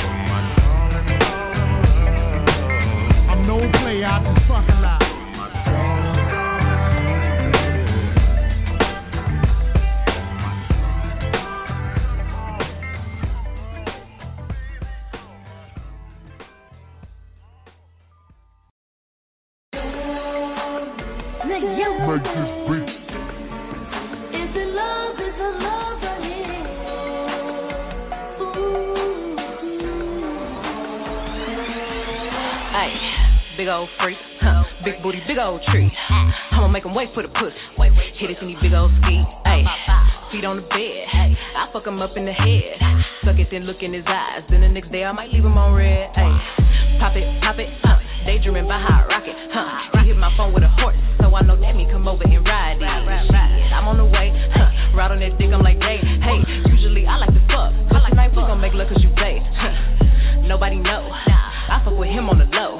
I'm no playoff, just fuck a lot. Big old freak, big booty, big old tree. I'ma make him wait for the pussy. Hit it in these big old skis. Feet on the bed. I fuck him up in the head. Suck it, then look in his eyes. Then the next day I might leave him on red. Pop it, daydreaming by hot rocket. He hit my phone with a horse, so I know that me come over and ride it. I'm on the way, ride on that dick. I'm like, hey, hey. Usually I like to fuck, but tonight we gon' make love cause you gay. Nobody know. I fuck with him on the low.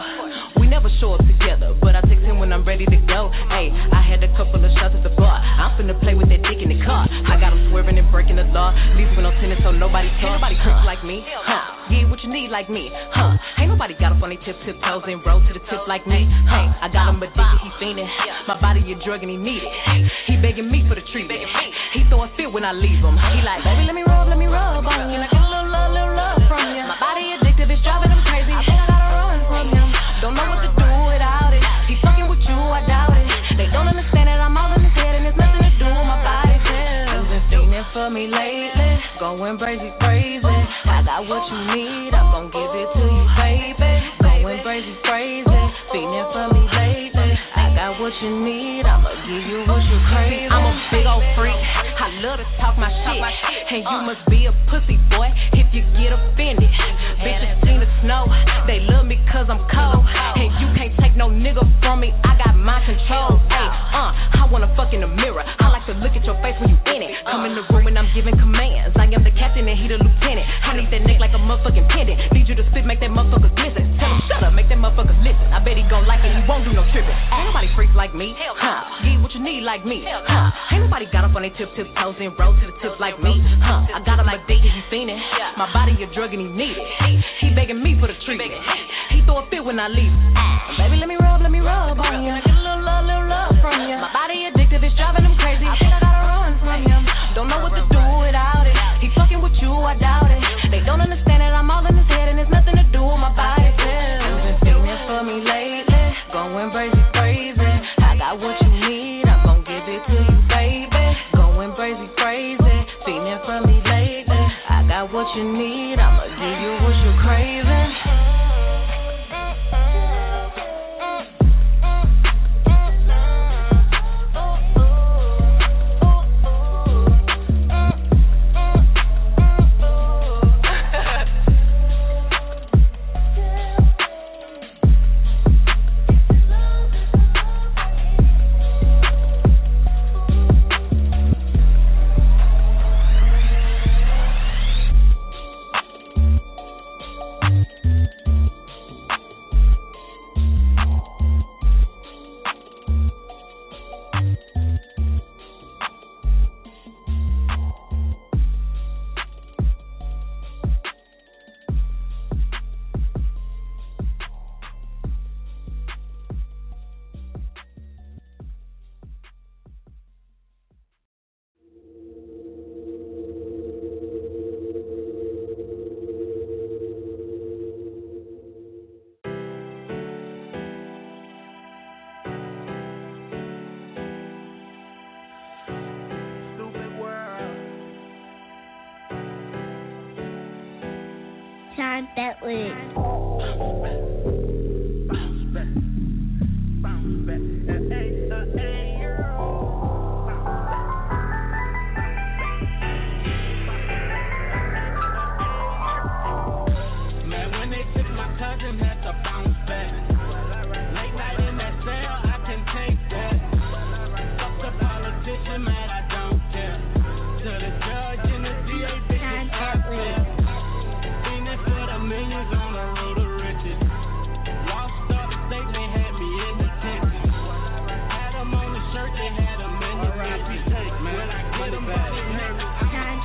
We never show up together, but I text him when I'm ready to go. Hey, I had a couple of shots at the bar. I'm finna play with that dick in the car. I got him swerving and breaking the law. Leaves with no tennis, so nobody talks. Nobody cooks like me, Get what you need like me, Ain't nobody got up on they tip toes and roll to the tip like me. Hey, I got him addicted, he fiending. My body a drug and he need it. He begging me for the treatment. He throw a fit when I leave him. He like, baby, let me rub on you. Can I get a little love from you? My body addictive, it's driving him crazy. I think I gotta run from him. Don't know what to do without it. He fucking with you, I doubt it. They don't understand that I'm all in his head and it's nothing to do with my body. You've been feeling for me lately, going crazy, crazy. I got what you need, I'm gon' give it to you, baby. Going crazy, crazy, feeling for me lately. I got what you need, I'ma give you what you crave. I'm a big old freak, I love to talk my shit. And you must be a pussy boy if you get offended. Bitches seen the snow, they love me cause I'm cold. And you can't take no nigga from me, I got my control. Hey, I wanna fuck in the mirror, I like to look at your face when you in it. Come in the room and I'm giving commands. I am the captain and he the lieutenant. I need that neck like a motherfucking pendant. Need you to spit, make that motherfucker glisten. Tell him shut up, make that motherfucker listen. I bet he gon' like it, he won't do no tripping. Ain't nobody freak like me, Get what you need like me, Ain't nobody got up on their tip toes and roll to the tip like me, I got him like dick, he seen it. My body a drug and he need it. He begging me for the treatment. He throw a fit when I leave. Baby, let me rub on you. Get a little love from you. My body addictive, it's driving him crazy. I think I gotta run from him. Don't know what to do without it. He fucking with you, I doubt it. They don't understand that I'm all in his head and it's nothing to do with my body. You've been feeling for me lately, going crazy, crazy. I got what you need, I'm gon' give it to you, baby. Going crazy, crazy, feeling for me lately. I got what you need, I'ma give you what you're craving. like that wig. Bounce back, man, when they took my cousin, had to bounce back. Late night in that cell, I can take that. Fuck the politician, man, I don't care. To the judge and the DA, bitches out there. Feeling for the millions on the road to riches. Lost all the state, they had me in the Texas. Had them on the shirt, they had them in the Rappy. When I get them back, I'm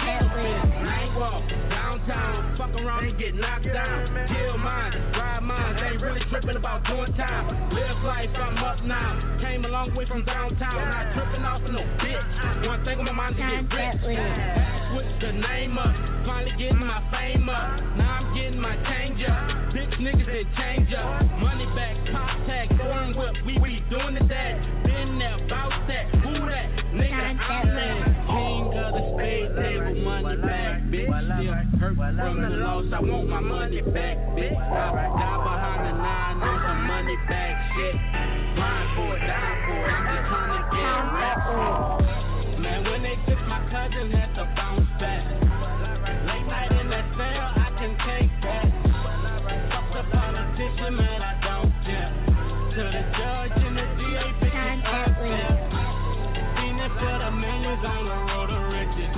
capping. Night walk, downtown, fuck around and get knocked down. Kill mine, ride mine, they ain't really tripping about doing time. Live life, I'm up now. Came a long way from downtown, not tripping off of no bitch. One thing on my mind to get rich. Switch the name up, finally getting my fame up. Now I'm getting my change up. Bitch niggas that change up. Money back, pop tax, foreign whip, we doing the dash. Been there, bout that, who that? Nigga, I'm that. King of the spade table, money back, bitch. Still hurt from the loss, I want my money back, bitch. I die behind the nine on some money back shit. Grind for it, die for it, I'm just trying to get a rap on. Man, when they took my cousin, had to bounce back. Late night in that cell, I can take that. Fuck the politician, man, I don't care. To the judge and the DA, bitches out there. Feeling for the millions on the road to riches.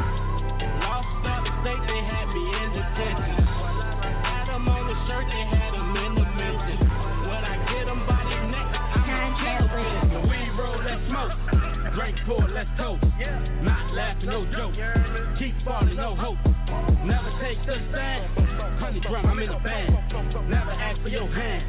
Lost up the state, they had me in detention. Had them on the shirt, they had them in the mention. When I get them by the neck, I'm gonna kill them. The weed roll, let's smoke. Drink pour, let's toast. Not laughing, no joke. Keep falling, no hope. Never take the stand. $100, I'm in a bag. Never ask for your hand.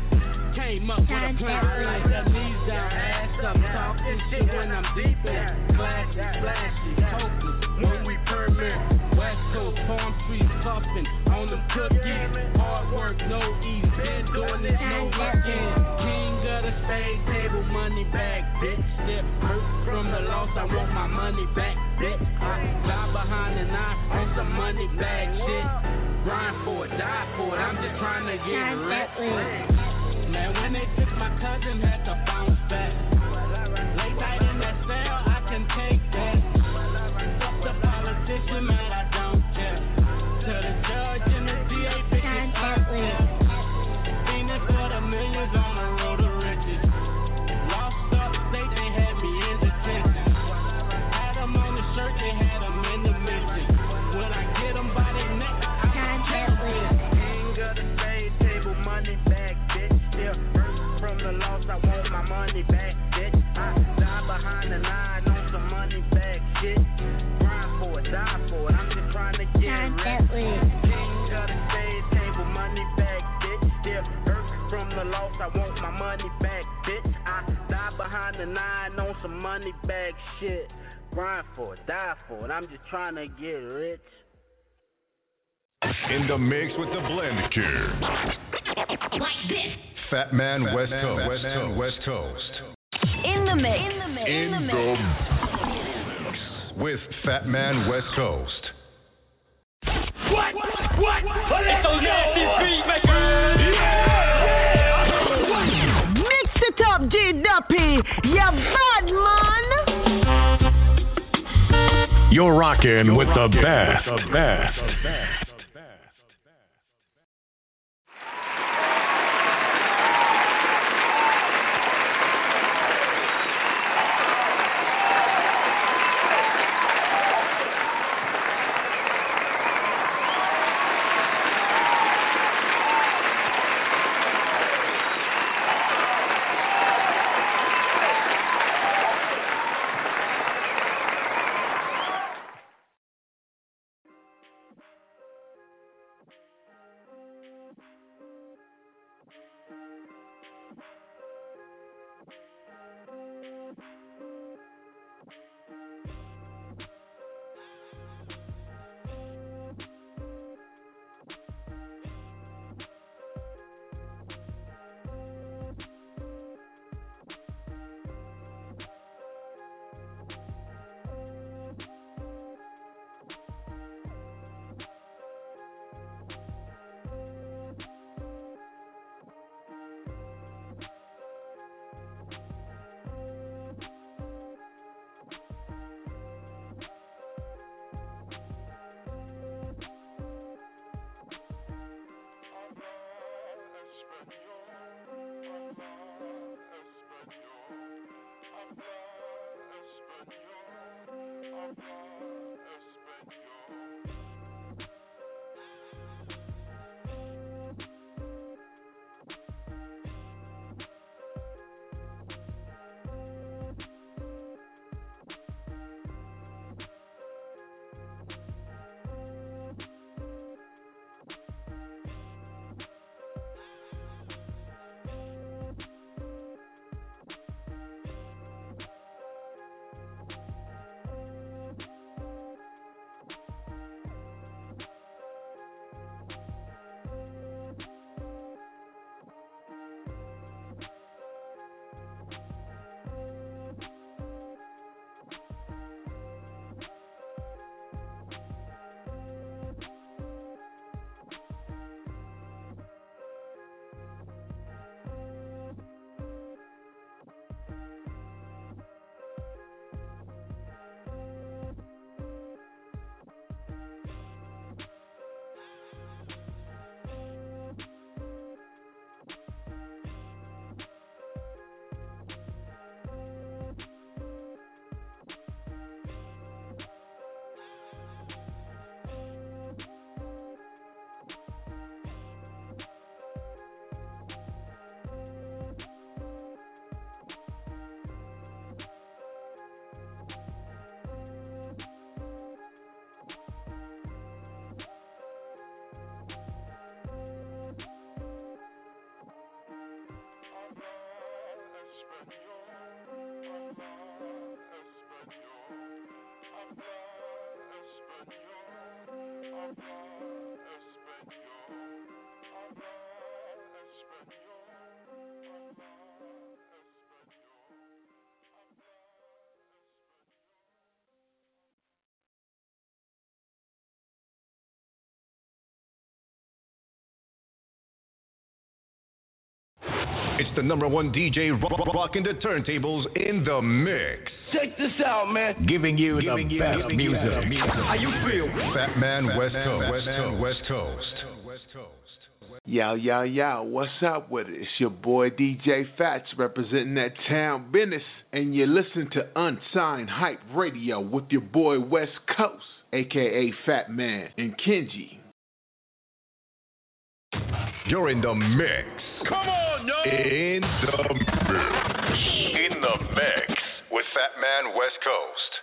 Came up with a plan, like the knees down, ass up, talking shit when I'm deep in. Flashy, flashy, hopeless, when we permit. West Coast, palm trees, puffin' on them cookies. Hard work, no ease, been doing this, no working. King of the spade table, money back, bitch. Step hurt from the loss, I want my money back, bitch. I die behind the knife on some money back shit. Grind for it, die for it, I'm just trying to get rich. Man, when they took my cousin, had to bounce back. Late night in that cell, I can take that. Fuck the politician, man, I don't care. To the judge and the DA, bitches out there. Feeling for the millions on the road to riches. Lost all the state, they had me in detention. Had them on the shirt, they had them in the mission. When I get them by their neck, I'm gonna tell them. King of the spade table, money back. From the loss, I want my money back, bitch. I die behind the line on some money back shit. Grind for it, die for it, I'm just trying to get rich. King of the stage table, money back, bitch. Still hurt from the loss, I want my money back, bitch. I die behind the line on some money back shit. Grind for it, die for it, I'm just trying to get rich. In the mix with the blend cure. Like this. Fat Man West Coast. In the mix. With Fat Man West Coast. What? Let's go now, this beat maker. Yeah. Mix it up, G-Duppy. You bad man. You're rocking with the best. It's the #1 DJ rocking the turntables in the mix. Check this out, man. Giving you the best music. How you feel? Fat Man West Coast. Yo. What's up with it? It's your boy DJ Fats representing that town business. And you listen to Unsigned Hype Radio with your boy West Coast, a.k.a. Fat Man and Kenji. You're in the mix. Come on, yo! In the mix with Fat Man West Coast.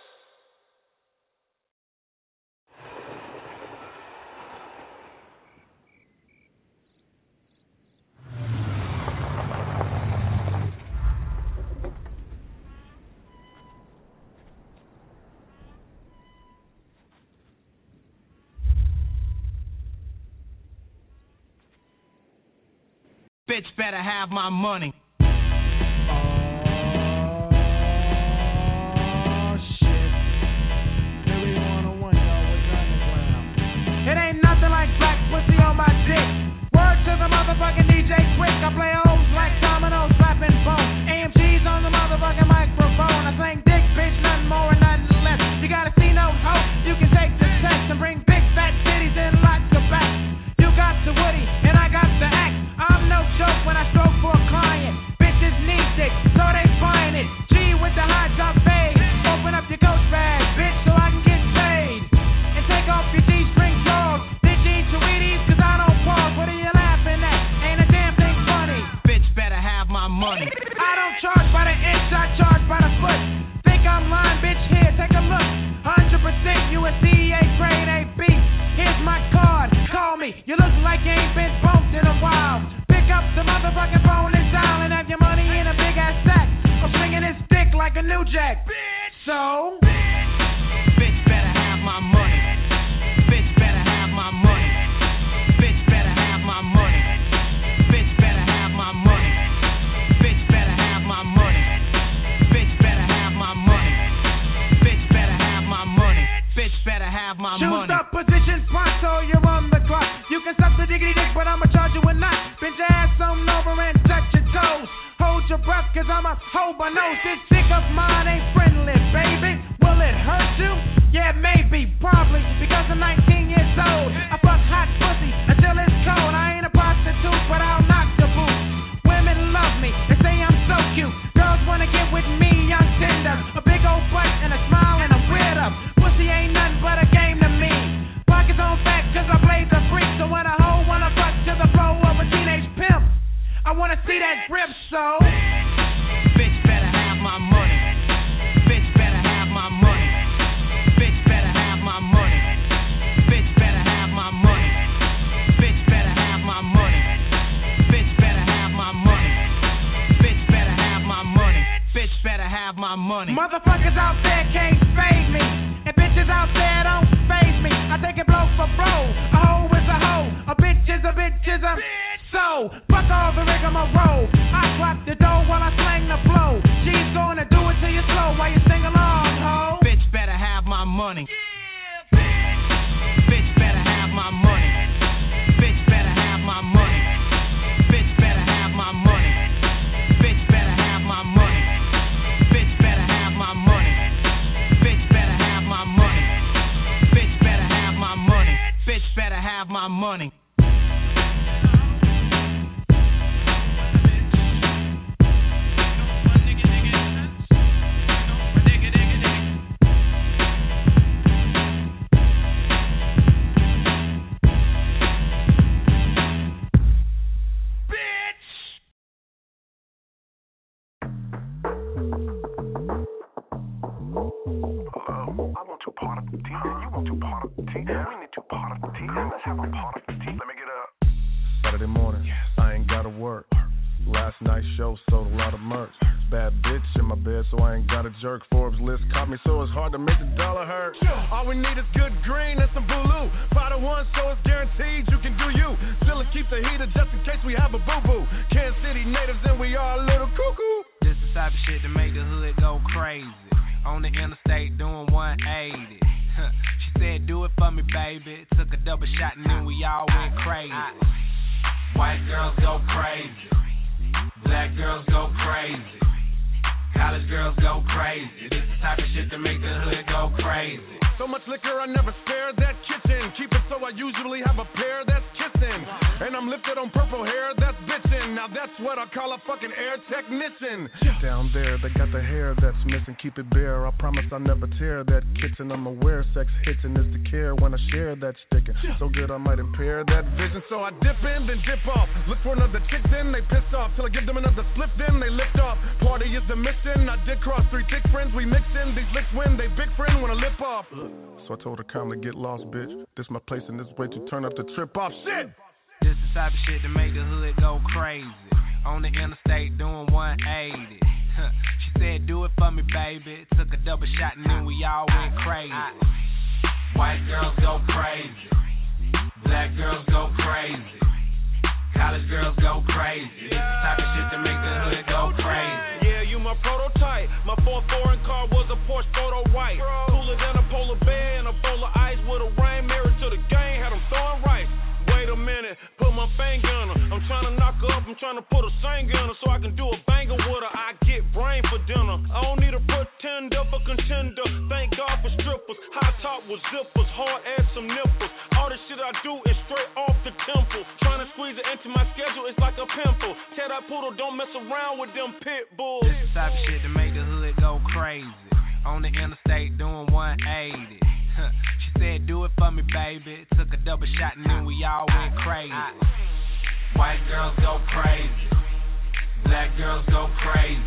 Bitch better have my money. Oh, shit. Every one on one, y'all, was underground. It ain't nothing like black pussy on my dick. Word to the motherfucking DJ Quick. I play old black dominoes, slapping phone. AMG's on the motherfucking microphone. I slang dick, bitch, nothing more and nothing less. You gotta see no hope. You can take the test and bring big fat titties and lots of backs. You got the woody, and I got the axe. I'm no joke when I stroke for a client. Bitches need dick, so they buying it. G with the high drop fade. Open up your ghost bag, bitch, so I can get paid. And take off your D-string drawers. Bitch, eat your Wheaties, cause I don't pause. What are you laughing at? Ain't a damn thing funny. Bitch better have my money. I don't charge by the inch, I charge by the foot. Think I'm lying, bitch, here, take a look. 100% you a CEA grade AB. Here's my card. Call me, you look like you ain't been bumped in a while. Pick up the motherfucking phone and dial and have your money in a big ass sack. I'm swinging this dick like a new jack. Bitch, so bitch better have my money. Bitch better have my money. Bitch better have my money. Bitch better have my money. Bitch better have my money. Bitch better have my money. Bitch better have my money. Bitch better have my money. Choose up position spot so you're on the clock. You can suck the diggity dick, but I'ma charge you a knot. Bend your ass on over and touch your toes. Hold your breath, cause I'm a hoe by nose. This dick of mine ain't friendly, baby. Will it hurt you? Yeah, maybe, probably, because I'm 19 years old. I fuck hot pussy until it's cold. I ain't a prostitute, but I'll knock the boot. Women love me, they say I'm so cute. Girls wanna get with me, I'm tender. A big old butt and a smile and a weird up. Pussy ain't nothing but a game to me. Pockets on fat, cause I play the freak. So when a hoe wanna fuck to the flow of a teenage pimp, I wanna see that grip, so bitch better have my money. Bitch better have my money. Bitch better have my money. Bitch better have my money. Bitch better have my money. Bitch better have my money. Bitch better have my money. Bitch better have my money. Motherfuckers out there can't fade me. And bitches out there don't faze me. I take it blow for blow. A hoe is a hoe. A bitch is a bitch is a bitch. So, fuck all the rigmarole. I drop the dough while I slang the flow. She's gonna do it till you slow while you sing along, ho. Bitch better have my money. Yeah, bitch. Bitch better have my money. Bitch better have my money. Bitch better have my money. Bitch better have my money. Bitch better have my money. Bitch better have my money. Bitch better have my money. Bitch better have my money. Jerk Forbes list caught me, so it's hard to make the dollar hurt. All we need is good green and some blue. Buy the one, so it's guaranteed you can do you. Still keep the heater just in case we have a boo-boo. Kansas City natives and we are a little cuckoo. This the type of shit to make the hood go crazy. On the interstate doing 180. She said, do it for me, baby. Took a double shot and then we all went crazy. White girls go crazy. Black girls go crazy. College girls go crazy. This is the type of shit to make the hood go crazy. So much liquor, I never spare that kitchen. Keep it so I usually have a pair that's kissing. And I'm lifted on purple hair that's bitching. Now that's what I call a fucking air technician. Down there, they got the hair that's missing. Keep it bare, I promise I never tear that kitchen. I'm aware sex hits and it's the care when I share that sticking. So good I might impair that vision. So I dip in, then dip off. Look for another chick, then they piss off. Till I give them another slip, then they lift off. Party is the mission, I did cross three thick friends. We mixin', these licks win, they big friend when I lip off. So I told her calmly, get lost, bitch. This my place and this way to turn up the trip off. Shit! This the type of shit to make the hood go crazy. On the interstate doing 180. She said, do it for me, baby. Took a double shot and then we all went crazy. White girls go crazy. Black girls go crazy. College girls go crazy. This the type of shit to make the hood go crazy. Yeah, you my prototype. My fourth foreign car was a Porsche photo white. Cooler than a polar bear and a bowl of ice with a rain mirror to the game. Had them throwing rice. Wait a minute, put my finger on her. I'm trying to knock her up, I'm trying to put a singer on her so I can do a banger with her. I get brain for dinner. I don't need a pretender for contender. Thank God for strippers, high top with zippers, hard ass some nipples. All this shit I do is straight off the temple. Trying to squeeze it into my schedule, it's like a pimple. Ted I poodle, don't mess around with them pit bulls. This is the type of shit to make the hood go crazy. On the interstate doing 180. She said, do it for me, baby. Took a double shot and then we all went crazy. White girls go crazy. Black girls go crazy.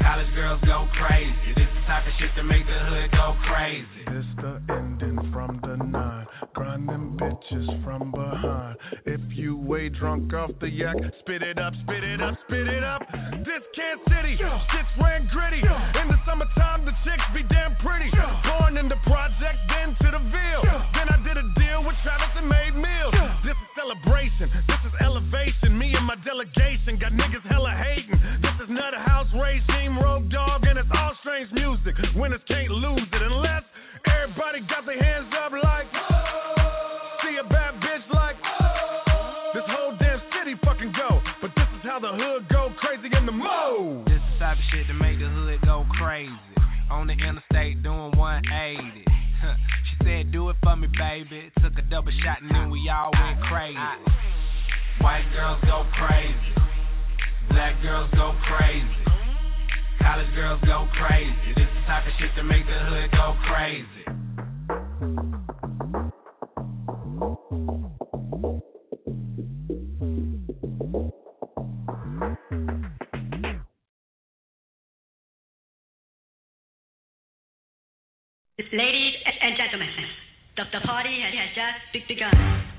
College girls go crazy. This the type of shit to make the hood go crazy. It's the ending from the nine. Grind them bitches from behind. If you way drunk off the yak, spit it up, spit it up, spit it up. This Kansas City, shit's ran gritty. In the summertime, the chicks be damn pretty. Born in the project, then to the Ville. Then I did a deal with Travis and made meals. This is celebration, this is elevation. Me and my delegation got niggas hella hating. This is Nutter House Racing, Road Dogg, and it's all strange music. Winners can't lose it unless everybody got their hands up like. See a bad bitch like. This whole damn city fucking go. But this is how the hood go crazy in the mode. This is the type of shit to make the hood go crazy. On the interstate doing 180. She said, do it for me, baby. Took a double shot and then we all went crazy. White girls go crazy. Black girls go crazy. College girls go crazy. This is the type of shit to make the hood go crazy. Ladies and gentlemen, the party has just begun.